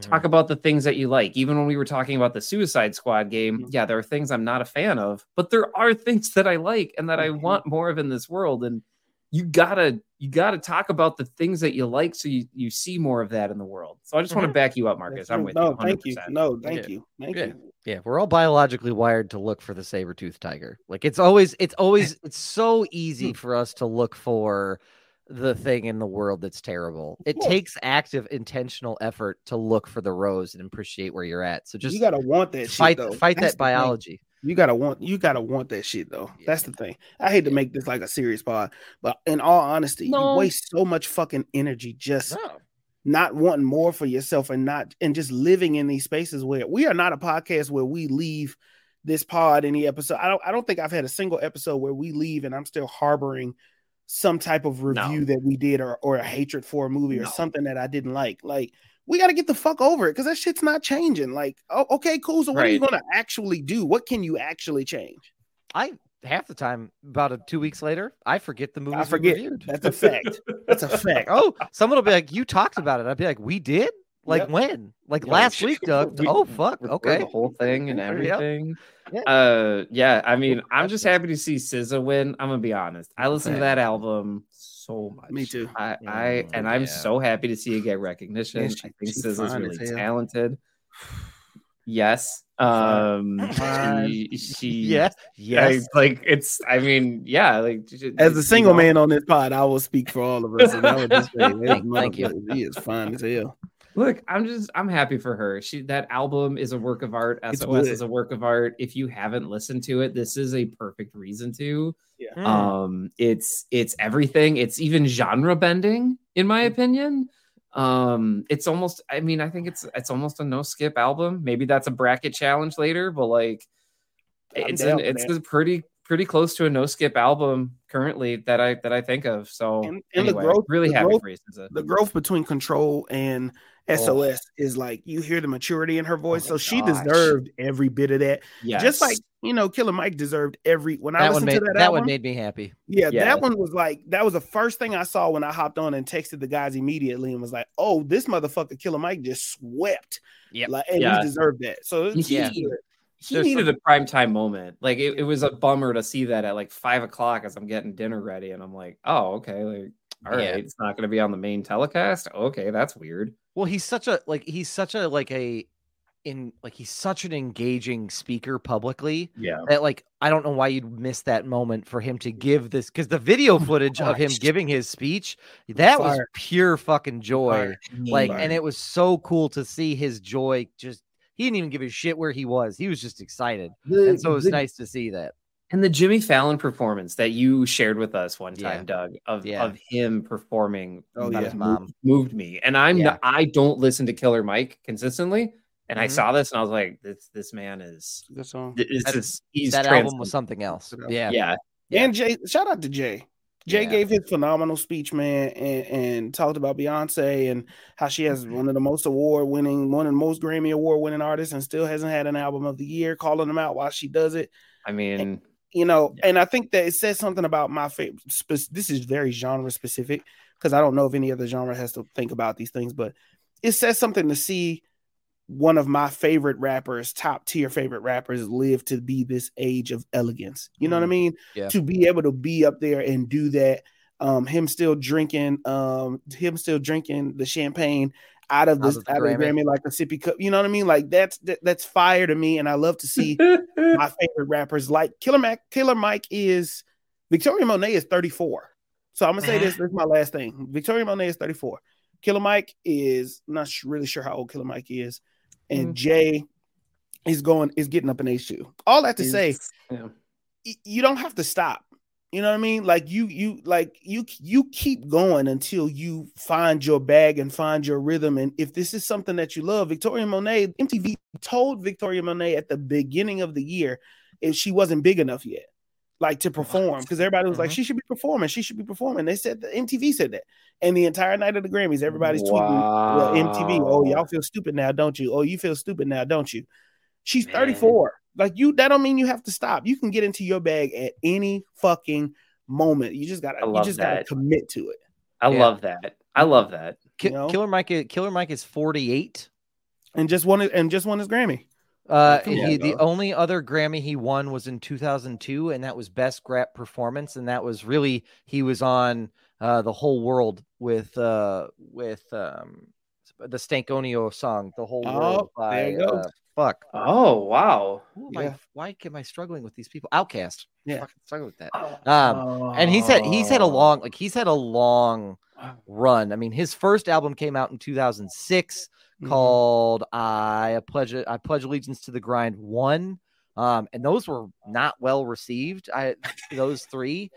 talk about the things that you like. Even when we were talking about the Suicide Squad game, yeah, there are things I'm not a fan of, but there are things that I like and that I want more of in this world. And you gotta talk about the things that you like, so you see more of that in the world. So I just want to back you up, Marcus. I'm with you. Thank you. Yeah, we're all biologically wired to look for the saber-toothed tiger. Like it's always it's so easy for us to look for the thing in the world that's terrible. It takes active, intentional effort to look for the rose and appreciate where you're at. So just you gotta want that fight, shit, though. Fight that's that biology. Thing. You gotta want that shit though. Yeah. That's the thing. I hate to make this like a serious pod, but in all honesty, you waste so much fucking energy just not wanting more for yourself and just living in these spaces where we are not a podcast where we leave this pod any episode. I don't think I've had a single episode where we leave and I'm still harboring some type of review that we did or a hatred for a movie or something that I didn't like. Like, we got to get the fuck over it because that shit's not changing. Like, oh, okay, cool. So what are you going to actually do? What can you actually change? Half the time, about 2 weeks later, I forget the movie. I forget. That's a fact. That's a fact. Oh, someone will be like, you talked about it. I'd be like, we did? Like when? Like last week, Doug. Fuck. Okay. The whole thing and everything. Yep. Yeah. I mean, I'm just happy to see SZA win. I'm gonna be honest. I listened to that album so much. Me too. I'm so happy to see it get recognition. Yeah, I think SZA's really talented. Yes. Yes. As a single man on this pod, I will speak for all of us. And I would just say, thank you. She is fine as hell. Look, I'm happy for her. That album is a work of art. SOS is a work of art. If you haven't listened to it, this is a perfect reason to. Yeah. It's everything. It's even genre bending, in my opinion. It's almost. I mean, I think it's almost a no skip album. Maybe that's a bracket challenge later, but like, it's pretty close to a no skip album currently that I think of. So anyway, the growth, really happy for SZA. The growth between Control and SOS is like, you hear the maturity in her voice. Oh, so she deserved every bit of that. Yes. Just like, you know, Killer Mike deserved every, when I listened to that album. That one made me happy. Yeah, that one was like, that was the first thing I saw when I hopped on and texted the guys immediately and was like, oh, this motherfucker Killer Mike just swept. Yep. Like, and he deserved that. So he needed a primetime moment. Like it was a bummer to see that at like 5:00 as I'm getting dinner ready. And I'm like, oh, okay. Like, all right. It's not going to be on the main telecast. Okay. That's weird. Well, he's such an engaging speaker publicly. Yeah. That like, I don't know why you'd miss that moment for him to give this, because the video footage of him giving his speech, that was pure fucking joy. Like, and it was so cool to see his joy. Just, he didn't even give a shit where he was. He was just excited. And so it was nice to see that. And the Jimmy Fallon performance that you shared with us one time, Doug, of him performing his mom moved me. And I don't listen to Killer Mike consistently. And I saw this and I was like, this man is that album was something else. Yeah. And Jay, shout out to Jay. Jay gave his phenomenal speech, man, and talked about Beyonce and how she has one of the most Grammy award-winning artists and still hasn't had an album of the year, calling them out while she does it. I mean, and I think that it says something about my favorite. This is very genre specific because I don't know if any other genre has to think about these things, but it says something to see one of my favorite rappers, top tier favorite rappers, live to be this age of elegance. You know what I mean? Yeah. To be able to be up there and do that. Him still drinking the champagne out of the Grammy like a sippy cup. You know what I mean? Like that's fire to me. And I love to see my favorite rappers like Killer Mike is. Victoria Monét is 34. So I'm gonna say this is my last thing. Victoria Monét is 34. Killer Mike is not really sure how old Killer Mike is. And Jay is getting up in age too. All that to say, you don't have to stop. You know what I mean? Like you keep going until you find your bag and find your rhythm. And if this is something that you love, Victoria Monét, MTV told Victoria Monét at the beginning of the year if she wasn't big enough yet, like to perform, because everybody was like, she should be performing. She should be performing. They said that MTV said that. And the entire night of the Grammys, everybody's tweeting, well, MTV, oh, y'all feel stupid now, don't you? Oh, you feel stupid now, don't you? She's 34. Like you, that don't mean you have to stop. You can get into your bag at any fucking moment. You just gotta commit to it. I love that. Killer Mike is 48, and just won his Grammy. The only other Grammy he won was in 2002, and that was Best Rap Performance, and that was really he was on The Whole World with the Stankonio song, The Whole World by. There you go. Fuck. Oh wow! Why am I struggling with these people? Outcast. Yeah, fucking struggle with that. And he's had a long run. I mean, his first album came out in 2006 called "I Pledge Allegiance to the Grind" 1. And those were not well received. Those three,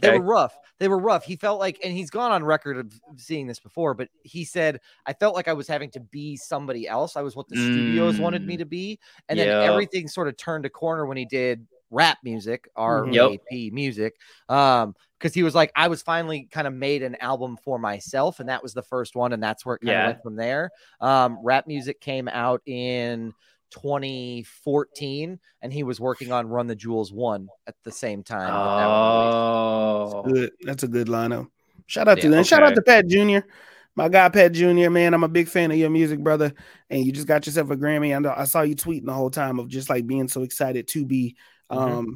they were rough. They were rough. He felt like, and he's gone on record of seeing this before, but he said, I felt like I was having to be somebody else. I was what the studios wanted me to be. And then everything sort of turned a corner when he did rap music, R-A-P music. Because he was like, I was finally kind of made an album for myself. And that was the first one. And that's where it kind of went from there. Rap music came out in 2014, and he was working on Run the Jewels 1 at the same time. Oh, that's a good lineup. Shout out to them. Okay. Shout out to Pat Jr. My guy, Pat Jr., man, I'm a big fan of your music, brother. And you just got yourself a Grammy. I know, I saw you tweeting the whole time of just like being so excited to be Grammy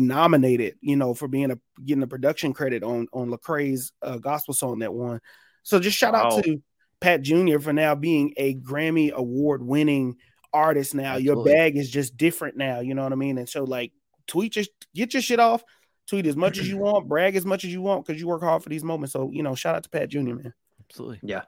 nominated, you know, for being getting a production credit on Lecrae's gospel song that won. So just shout out to Pat Jr. for now being a Grammy award winning artist now. Absolutely. Your bag is just different now, you know what I mean? And so like get your shit off, tweet as much as you want, brag as much as you want, because you work hard for these moments. So, you know, shout out to Pat Jr., man. Absolutely. Yeah.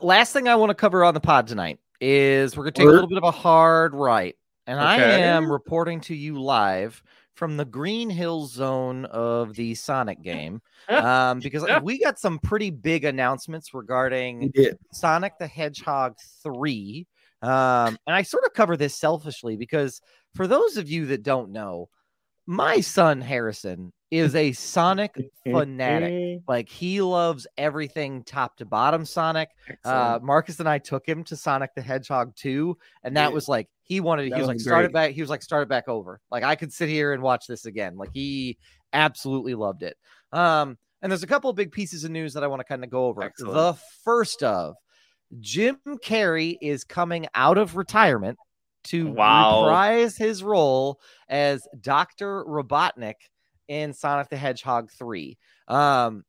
Last thing I want to cover on the pod tonight is we're gonna take a little bit of a hard right, and I am reporting to you live from the Green Hill zone of the Sonic game, because we got some pretty big announcements regarding Sonic the Hedgehog 3. And I sort of cover this selfishly because for those of you that don't know, my son Harrison is a Sonic fanatic. Like he loves everything top to bottom Sonic. Marcus and I took him to Sonic the Hedgehog 2, and that was like he was like start it back over. Like I could sit here and watch this again. Like he absolutely loved it. And there's a couple of big pieces of news that I want to kind of go over. Excellent. The first of Jim Carrey is coming out of retirement to reprise his role as Dr. Robotnik in Sonic the Hedgehog 3.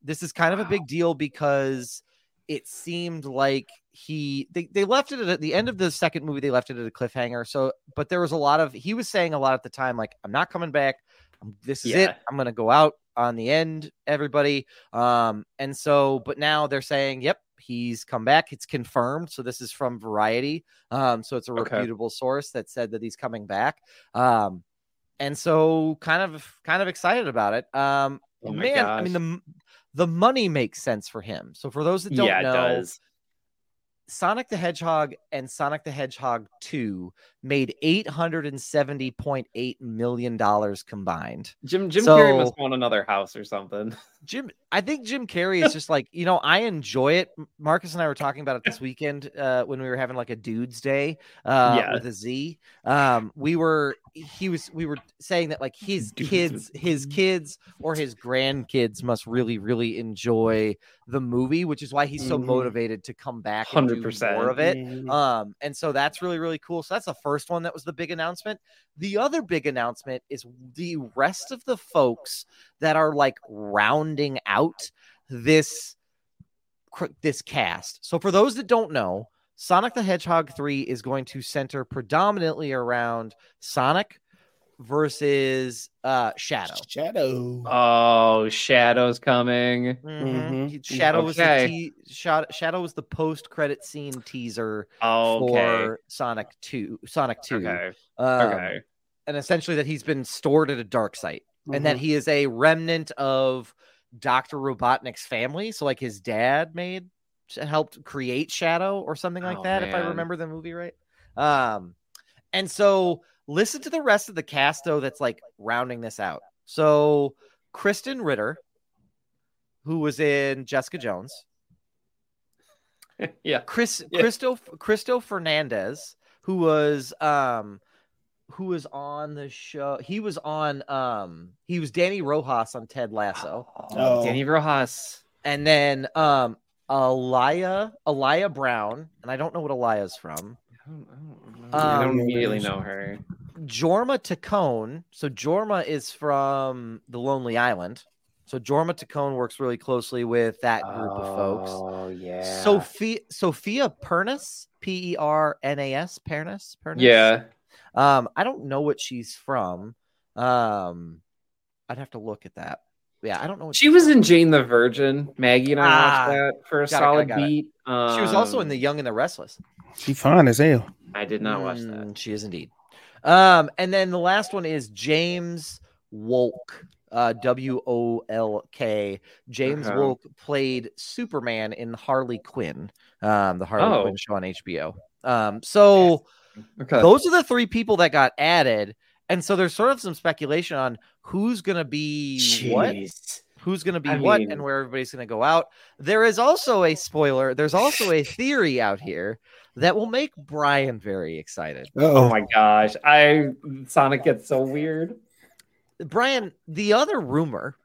This is kind of a big deal because it seemed like they left it at the end of the second movie. They left it at a cliffhanger. So, but there was he was saying a lot at the time, like, I'm not coming back. This is it. I'm going to go out on the end, everybody. And so, but now they're saying, yep, he's come back. It's confirmed. So this is from Variety. So it's a reputable source that said that he's coming back. And so kind of excited about it. Gosh. I mean, the money makes sense for him. So for those that don't know, Sonic the Hedgehog and Sonic the Hedgehog 2 made $870.8 million combined. Jim Carrey must want another house or something. I think Jim Carrey is just like, you know, I enjoy it. Marcus and I were talking about it this weekend when we were having like a dude's day with a Z. We were saying that like his kids or his grandkids must really, really enjoy the movie, which is why he's so motivated to come back 100% more of it. And so that's really, really cool. So that's the first one. That was the big announcement. The other big announcement is the rest of the folks that are like rounding out this cast. So for those that don't know, Sonic the Hedgehog 3 is going to center predominantly around Sonic versus Shadow. Oh, Shadow's coming. Shadow was the post-credit scene teaser for Sonic 2. And essentially that he's been stored at a dark site. mm-hmm. and that he is a remnant of Dr. Robotnik's family. So like his dad helped create Shadow or something like that, man. If I remember the movie right. And so listen to the rest of the cast though that's like rounding this out. So Kristen Ritter, who was in Jessica Jones. Yeah. Cristo Fernandez, who was on the show. He was on he was Danny Rojas on Ted Lasso. Oh. Danny Rojas. And then Aliyah Brown, and I don't know what Aliyah's from. I don't immediately know her. Jorma Tacone. So Jorma is from The Lonely Island. So Jorma Tacone works really closely with that group of folks. Oh yeah. Sophia Pernas, Pernas, Pernas. Yeah. I don't know what she's from. I'd have to look at that. Yeah, I don't know. She was in Jane the Virgin. Maggie and I watched that for a solid beat. She was also in The Young and the Restless. She's fine as hell. I did not watch that. She is indeed. And then the last one is James Wolk. W-O-L-K. James Wolk played Superman in Harley Quinn. The Harley Quinn show on HBO. Those are the three people that got added. And so there's sort of some speculation on who's going to be what, who's going to be and where everybody's going to go out. There is also a spoiler. There's also a theory out here that will make Brian very excited. Oh my gosh. Sonic gets so weird. Brian, the other rumor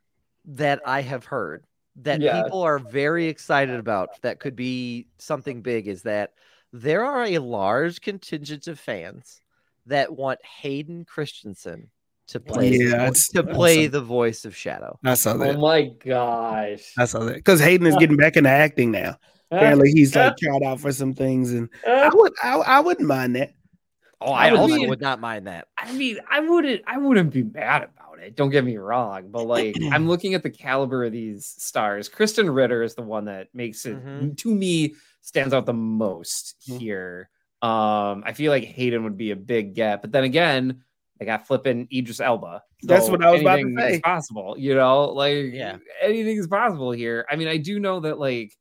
that I have heard that people are very excited about that could be something big is that there are a large contingent of fans that want Hayden Christensen to play the voice of Shadow. I saw that. Oh my gosh. I saw that. Because Hayden is getting back into acting now. Apparently he's like tried out for some things and I wouldn't mind that. Oh, I would not mind that. I mean, I wouldn't be mad about it. Don't get me wrong, but like I'm looking at the caliber of these stars. Kristen Ritter is the one that makes it to me stands out the most here. I feel like Hayden would be a big get, but then again, they got flipping Idris Elba. So that's what I was about to say. Is possible, you know, like anything is possible here. I mean, I do know that like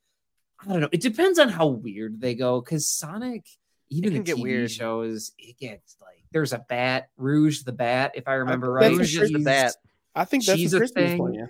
I don't know. It depends on how weird they go because Sonic. Even the TV weird. Shows, it gets like there's a bat, Rouge the Bat, if I remember right. Rouge is the Bat. I think that's a Christmas one. Yeah.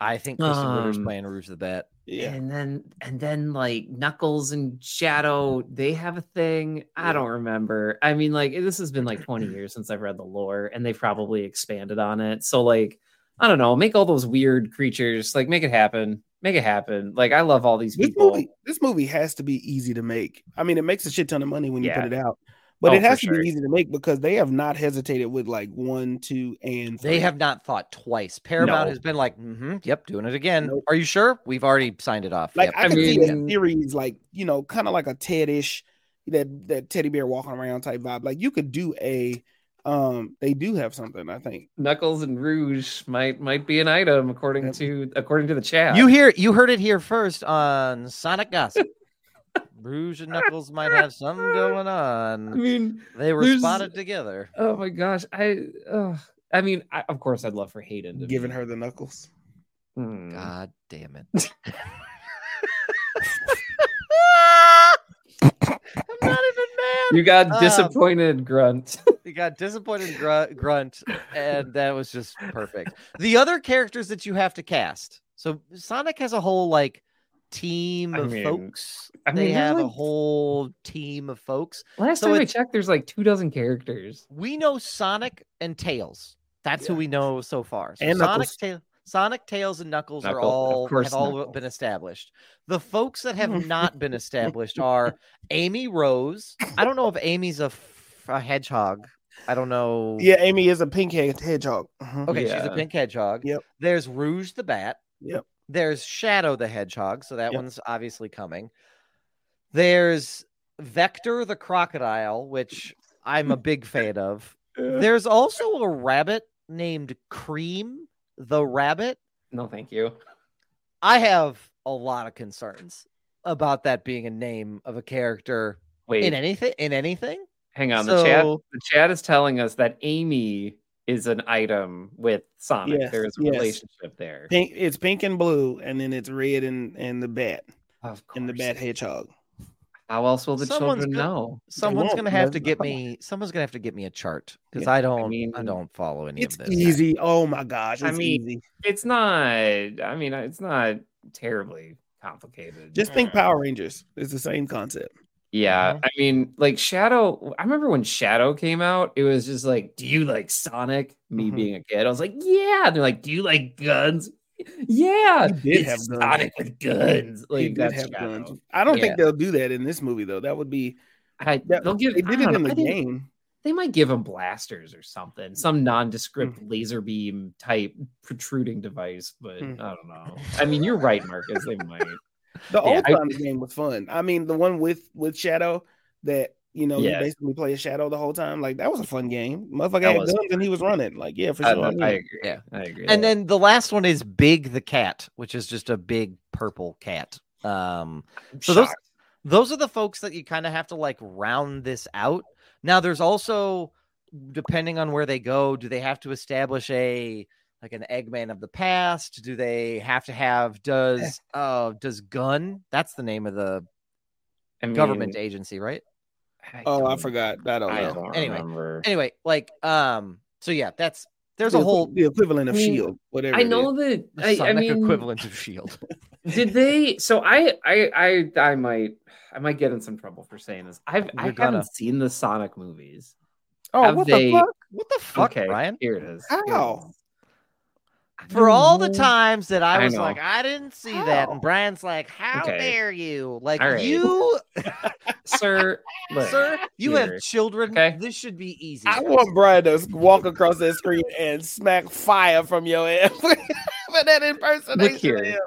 I think Kristen Ritter's playing Rouge the Bat. Yeah, and then like Knuckles and Shadow, they have a thing. I don't remember. I mean, like this has been like 20 years since I've read the lore, and they probably expanded on it. So like, I don't know, make all those weird creatures, like make it happen. Make it happen. Like, I love all these people. This movie has to be easy to make. I mean, it makes a shit ton of money when you put it out. But it has to be easy to make because they have not hesitated with, like, 1, 2, and 3. They have not thought twice. Paramount has been like, doing it again. Nope. Are you sure? We've already signed it off. Like, I can see the series, like, you know, kind of like a Ted-ish, that teddy bear walking around type vibe. Like, you could do a... they do have something, I think. Knuckles and Rouge might be an item according to the chat. You heard it here first on Sonic Gossip. Rouge and Knuckles might have something going on. I mean, they were spotted together. Oh my gosh! I mean, of course, I'd love for Hayden giving her the knuckles. God damn it! I'm not even mad. You got disappointed, Grunt. You got disappointed, Grunt, and that was just perfect. The other characters that you have to cast. So Sonic has a whole like team of folks. They have like... a whole team of folks. Last time I checked, there's like 2 dozen characters. We know Sonic and Tails. That's who we know so far. So and Sonic, Tails, and Knuckles have all been established. The folks that have not been established are Amy Rose. I don't know if Amy's a hedgehog. I don't know. Yeah, Amy is a pink hedgehog. Uh-huh. Okay, she's a pink hedgehog. Yep. There's Rouge the Bat. Yep. There's Shadow the Hedgehog, so that one's obviously coming. There's Vector the Crocodile, which I'm a big fan of. There's also a rabbit named Cream the Rabbit. No, thank you. I have a lot of concerns about that being a name of a character. Wait. In anything. Hang on. The chat is telling us that Amy is an item with Sonic. Yes, there's a relationship there. Pink, it's pink and blue, and then it's red and the bat. Of course. And the bat hedgehog. How else will the children know? Someone's gonna have to get me a chart because I don't follow any of this. It's easy. Guy. Oh my gosh! It's not. I mean, it's not terribly complicated. Just think Power Rangers. It's the same concept. Yeah, I mean, like Shadow. I remember when Shadow came out, it was just like, "Do you like Sonic?" Me being a kid, I was like, "Yeah." And they're like, "Do you like guns?" Yeah, it's Sonic with guns. Like that's guns. I don't think they'll do that in this movie, though. That would be. They did it in the game. They might give him blasters or something, some nondescript laser beam type protruding device, but I don't know. I mean, you're right, Marcus. They might. The old Sonic game was fun. I mean, the one with Shadow that you basically play a Shadow the whole time. Like that was a fun game. Motherfucker had guns and he was running. Like for sure. I agree. Yeah, I agree. And then the last one is Big the Cat, which is just a big purple cat. So those are the folks that you kind of have to like round this out. Now there's also, depending on where they go, do they have to establish an Eggman of the past? Do they have to have, does Gunn, that's the name of the government agency, right? I forgot. I don't know. Anyway, so yeah, that's, there's a whole. The equivalent of S.H.I.E.L.D., whatever. I know that. I mean, equivalent of S.H.I.E.L.D. Did they, so I might get in some trouble for saying this. I haven't seen the Sonic movies. Oh, what the fuck? What the fuck, okay, Ryan? Here it is. How? For all the times that I was like, I didn't see that. And Brian's like, how dare you? Like, you, sir, you have children. Okay. This should be easy. I want Brian to walk across that screen and smack fire from your ass. But that impersonation. Look here.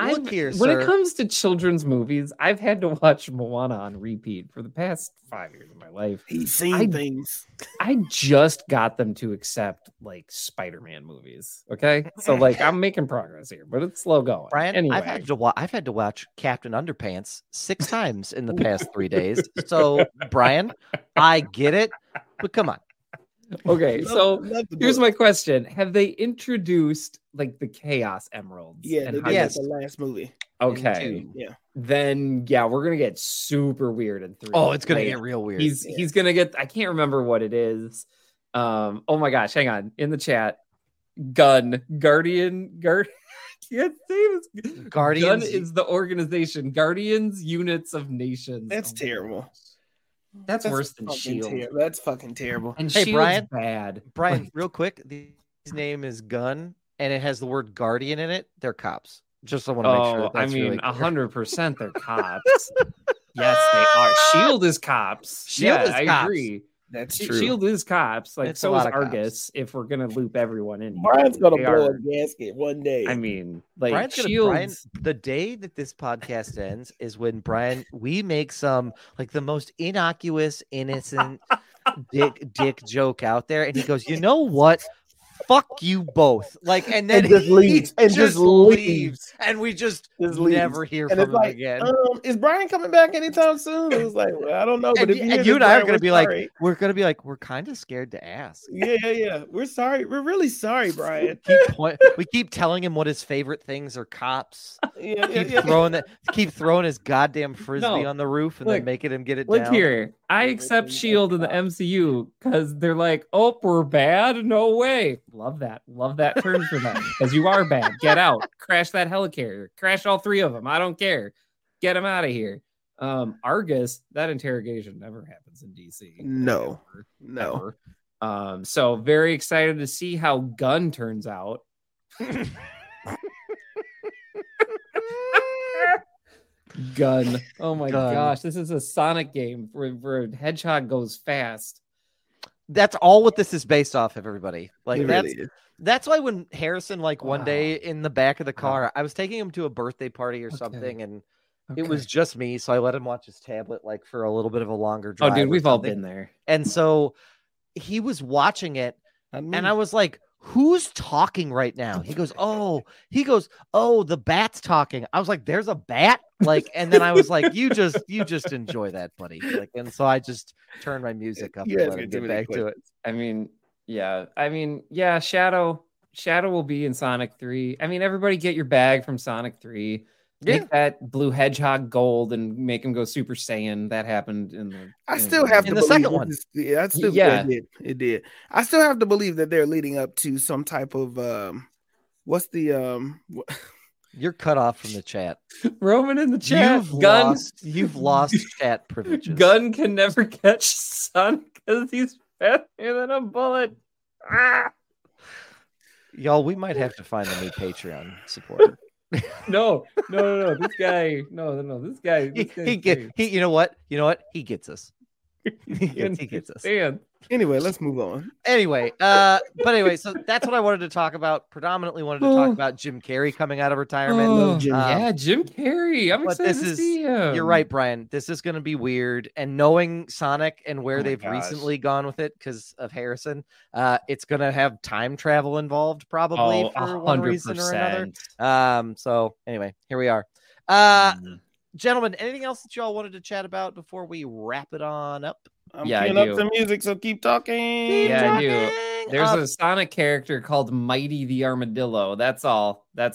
Look here, when it comes to children's movies, I've had to watch Moana on repeat for the past 5 years of my life. He's seen things. I just got them to accept like Spider-Man movies. Okay, so like I'm making progress here, but it's slow going. Brian, anyway, I've had to watch Captain Underpants 6 times in the past 3 days. So Brian, I get it, but come on. Okay, so here's my question. Have they introduced like the Chaos Emeralds? Yeah, they did the last movie. Okay. Yeah. Then we're going to get super weird in 3. Oh, it's going to get real weird. He's going to get, I can't remember what it is. Oh my gosh, hang on. In the chat, Guardian can't say this. Guardians Gun is the organization. Guardians Units of Nations. That's terrible. That's worse than S.H.I.E.L.D. That's fucking terrible. And hey, Brian, bad. Brian, real quick, his name is Gunn, and it has the word guardian in it. They're cops. Just I want to make sure. That that's 100% they're cops. Yes, they are. S.H.I.E.L.D. is cops. S.H.I.E.L.D. is cops. I agree. That's true. S.H.I.E.L.D. is cops. Like it's so is Argus. If we're gonna loop everyone in, Brian's gonna blow a gasket one day. I mean, like Brian, the day that this podcast ends is when Brian we make some like the most innocuous, innocent dick joke out there, and he goes, "You know what? Fuck you both!" Like, and then he just leaves, and we just never hear from him again. Is Brian coming back anytime soon? It was like, well, I don't know. But if you and I are going to be like, we're going to be like, we're kind of scared to ask. Yeah, we're sorry. We're really sorry, Brian. We keep telling him what his favorite things are: cops. Keep throwing his goddamn frisbee on the roof, and then making him get it down. Look here, I accept S.H.I.E.L.D. in the MCU because they're like, oh, we're bad. No way. Love that term for them. Because you are bad. Get out. Crash that helicarrier. Crash all 3 of them. I don't care. Get them out of here. Argus, that interrogation never happens in DC. No. Ever. So very excited to see how Gunn turns out. Gunn. Oh my gosh. This is a Sonic game where a hedgehog goes fast. That's all what this is based off of, everybody. Like that's why when Harrison, like one day in the back of the car, I was taking him to a birthday party or something, and it was just me, so I let him watch his tablet like for a little bit of a longer drive. Oh, dude, we've all been there. And so he was watching it, and I was like, "Who's talking right now?" He goes, "Oh, the bat's talking." I was like, "There's a bat." Like, and then I was like, you just enjoy that, buddy. Like, and so I just turned my music up and let him get back to it. I mean, Yeah, I mean, yeah, Shadow will be in Sonic 3. I mean, everybody get your bag from Sonic 3. Yeah. Make that blue hedgehog gold and make him go Super Saiyan. That happened in the. I still have to believe the second one. Yeah, it did. I still have to believe that they're leading up to some type of what's the You're cut off from the chat. Roman in the chat. You've lost chat privileges. Gun can never catch Son because he's faster than a bullet. Ah! Y'all, we might have to find a new Patreon supporter. No. This guy. You know what? He gets us. He gets us. Anyway, let's move on. Anyway, so that's what I wanted to talk about. Predominantly wanted to talk about Jim Carrey coming out of retirement. Jim Carrey. I'm excited to see him. You're right, Brian. This is going to be weird. And knowing Sonic and where they've recently gone with it because of Harrison, it's going to have time travel involved probably for 100%. One reason or another. So anyway, here we are. Gentlemen, anything else that y'all wanted to chat about before we wrap it on up? I'm queuing up the music, so keep talking. I do. There's a Sonic character called Mighty the Armadillo. That's all. If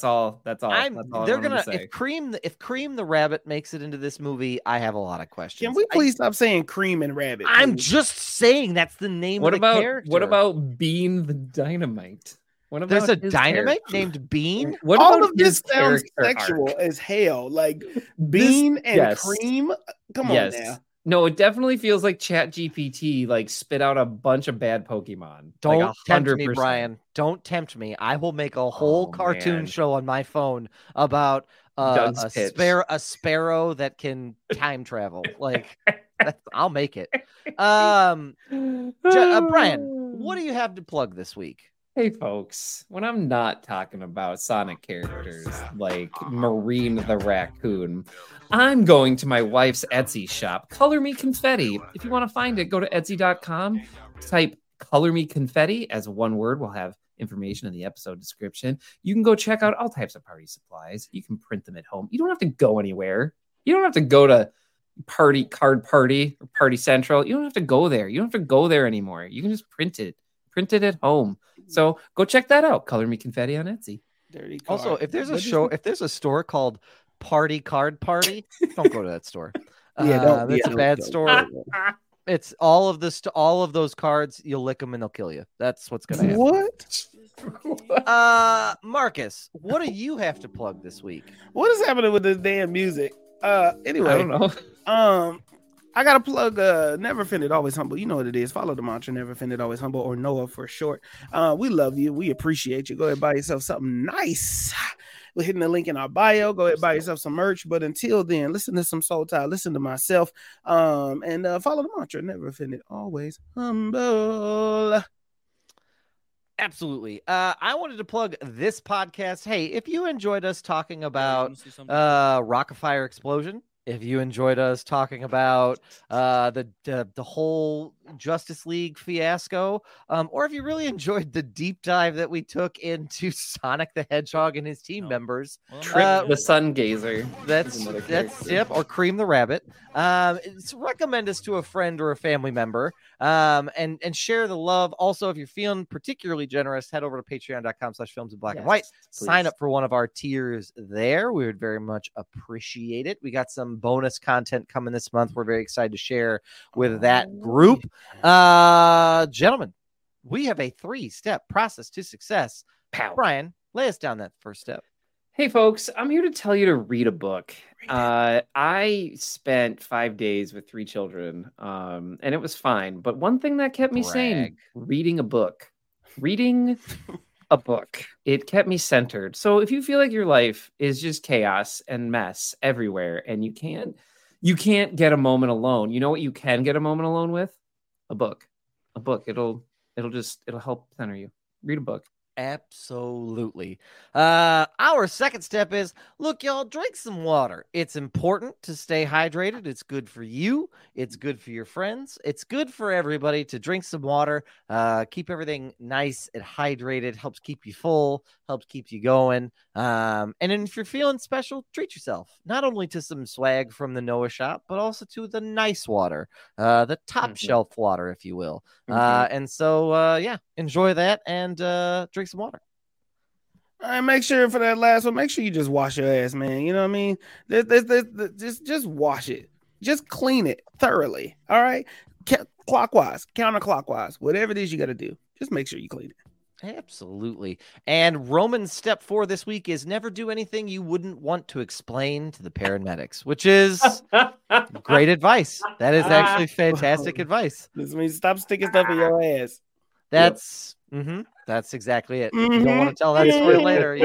Cream the Rabbit makes it into this movie, I have a lot of questions. Can we please stop saying Cream and Rabbit? Please? I'm just saying that's the name of the character. What about Bean the Dynamite? There's a dynamite named Bean. All of this sounds sexual as hell. Like Bean and Cream. Come on now. No, it definitely feels like ChatGPT spit out a bunch of bad Pokemon. Don't tempt me, Brian. Don't tempt me. I will make a whole cartoon show on my phone about a sparrow that can time travel. I'll make it. Brian, what do you have to plug this week? Hey folks, when I'm not talking about Sonic characters like Marine the Raccoon, I'm going to my wife's Etsy shop, Color Me Confetti. If you want to find it, go to Etsy.com, type Color Me Confetti as one word. We'll have information in the episode description. You can go check out all types of party supplies. You can print them at home. You don't have to go anywhere. You don't have to go to Party Card Party or Party Central. You don't have to go there. You don't have to go there anymore. You can just print it. Printed at home. So go check that out. Color Me Confetti on Etsy. Dirty card. Also, if there's a store called Party Card Party, don't go to that store. A bad store. It's all of those cards. You'll lick them and they'll kill you. That's what's going to happen. What? Marcus, what do you have to plug this week? What is happening with this damn music? Anyway, I don't know. I got to plug Never Offended, Always Humble. You know what it is. Follow the mantra, Never Offended, Always Humble, or Noah for short. We love you. We appreciate you. Go ahead and buy yourself something nice. We're hitting the link in our bio. Go ahead and buy yourself some merch. But until then, listen to some Soul Tie. Listen to myself. And follow the mantra, Never Offended, Always Humble. Absolutely. I wanted to plug this podcast. Hey, if you enjoyed us talking about Rock-Afire Explosion, if you enjoyed us talking about the whole Justice League fiasco, or if you really enjoyed the deep dive that we took into Sonic the Hedgehog and his team members, Trip the Sun Gazer, that's Zip or Cream the Rabbit. Recommend us to a friend or a family member, and share the love. Also, if you're feeling particularly generous, head over to patreon.com/filmsinblackandwhite. Sign up for one of our tiers there. We would very much appreciate it. We got some bonus content coming this month. We're very excited to share with that group. Gentlemen, we have a 3-step process to success. Pow. Brian, lay us down that first step. Hey folks, I'm here to tell you to read a book. I spent 5 days with 3 children, and it was fine, but one thing that kept me sane, reading a book. It kept me centered. So if you feel like your life is just chaos and mess everywhere and you can't get a moment alone, you know what you can get a moment alone with? A book. It'll help center you. Read a book. Absolutely. Our second step is, look, y'all, drink some water. It's important to stay hydrated. It's good for you. It's good for your friends. It's good for everybody to drink some water. Keep everything nice and hydrated. Helps keep you full. Helps keep you going. And then if you're feeling special, treat yourself. Not only to some swag from the Noah shop, but also to the nice water. The top shelf water, if you will. And so, yeah, enjoy that and drink some water. All right, make sure for that last one, make sure you just wash your ass, man. You know what I mean? Just wash it. Just clean it thoroughly. All right? Clockwise, counterclockwise, whatever it is you got to do. Just make sure you clean it. Absolutely. And Roman's step 4 this week is never do anything you wouldn't want to explain to the paramedics, which is great advice. That is actually fantastic advice. This means stop sticking stuff in your ass. That's... That's exactly it. You don't want to tell that story later.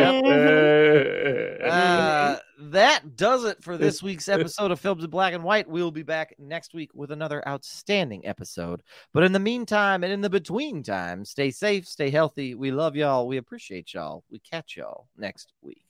That does it for this week's episode of Films in Black and White. We'll be back next week with another outstanding episode. But in the meantime and in the between time, stay safe, stay healthy. We love y'all. We appreciate y'all. We catch y'all next week.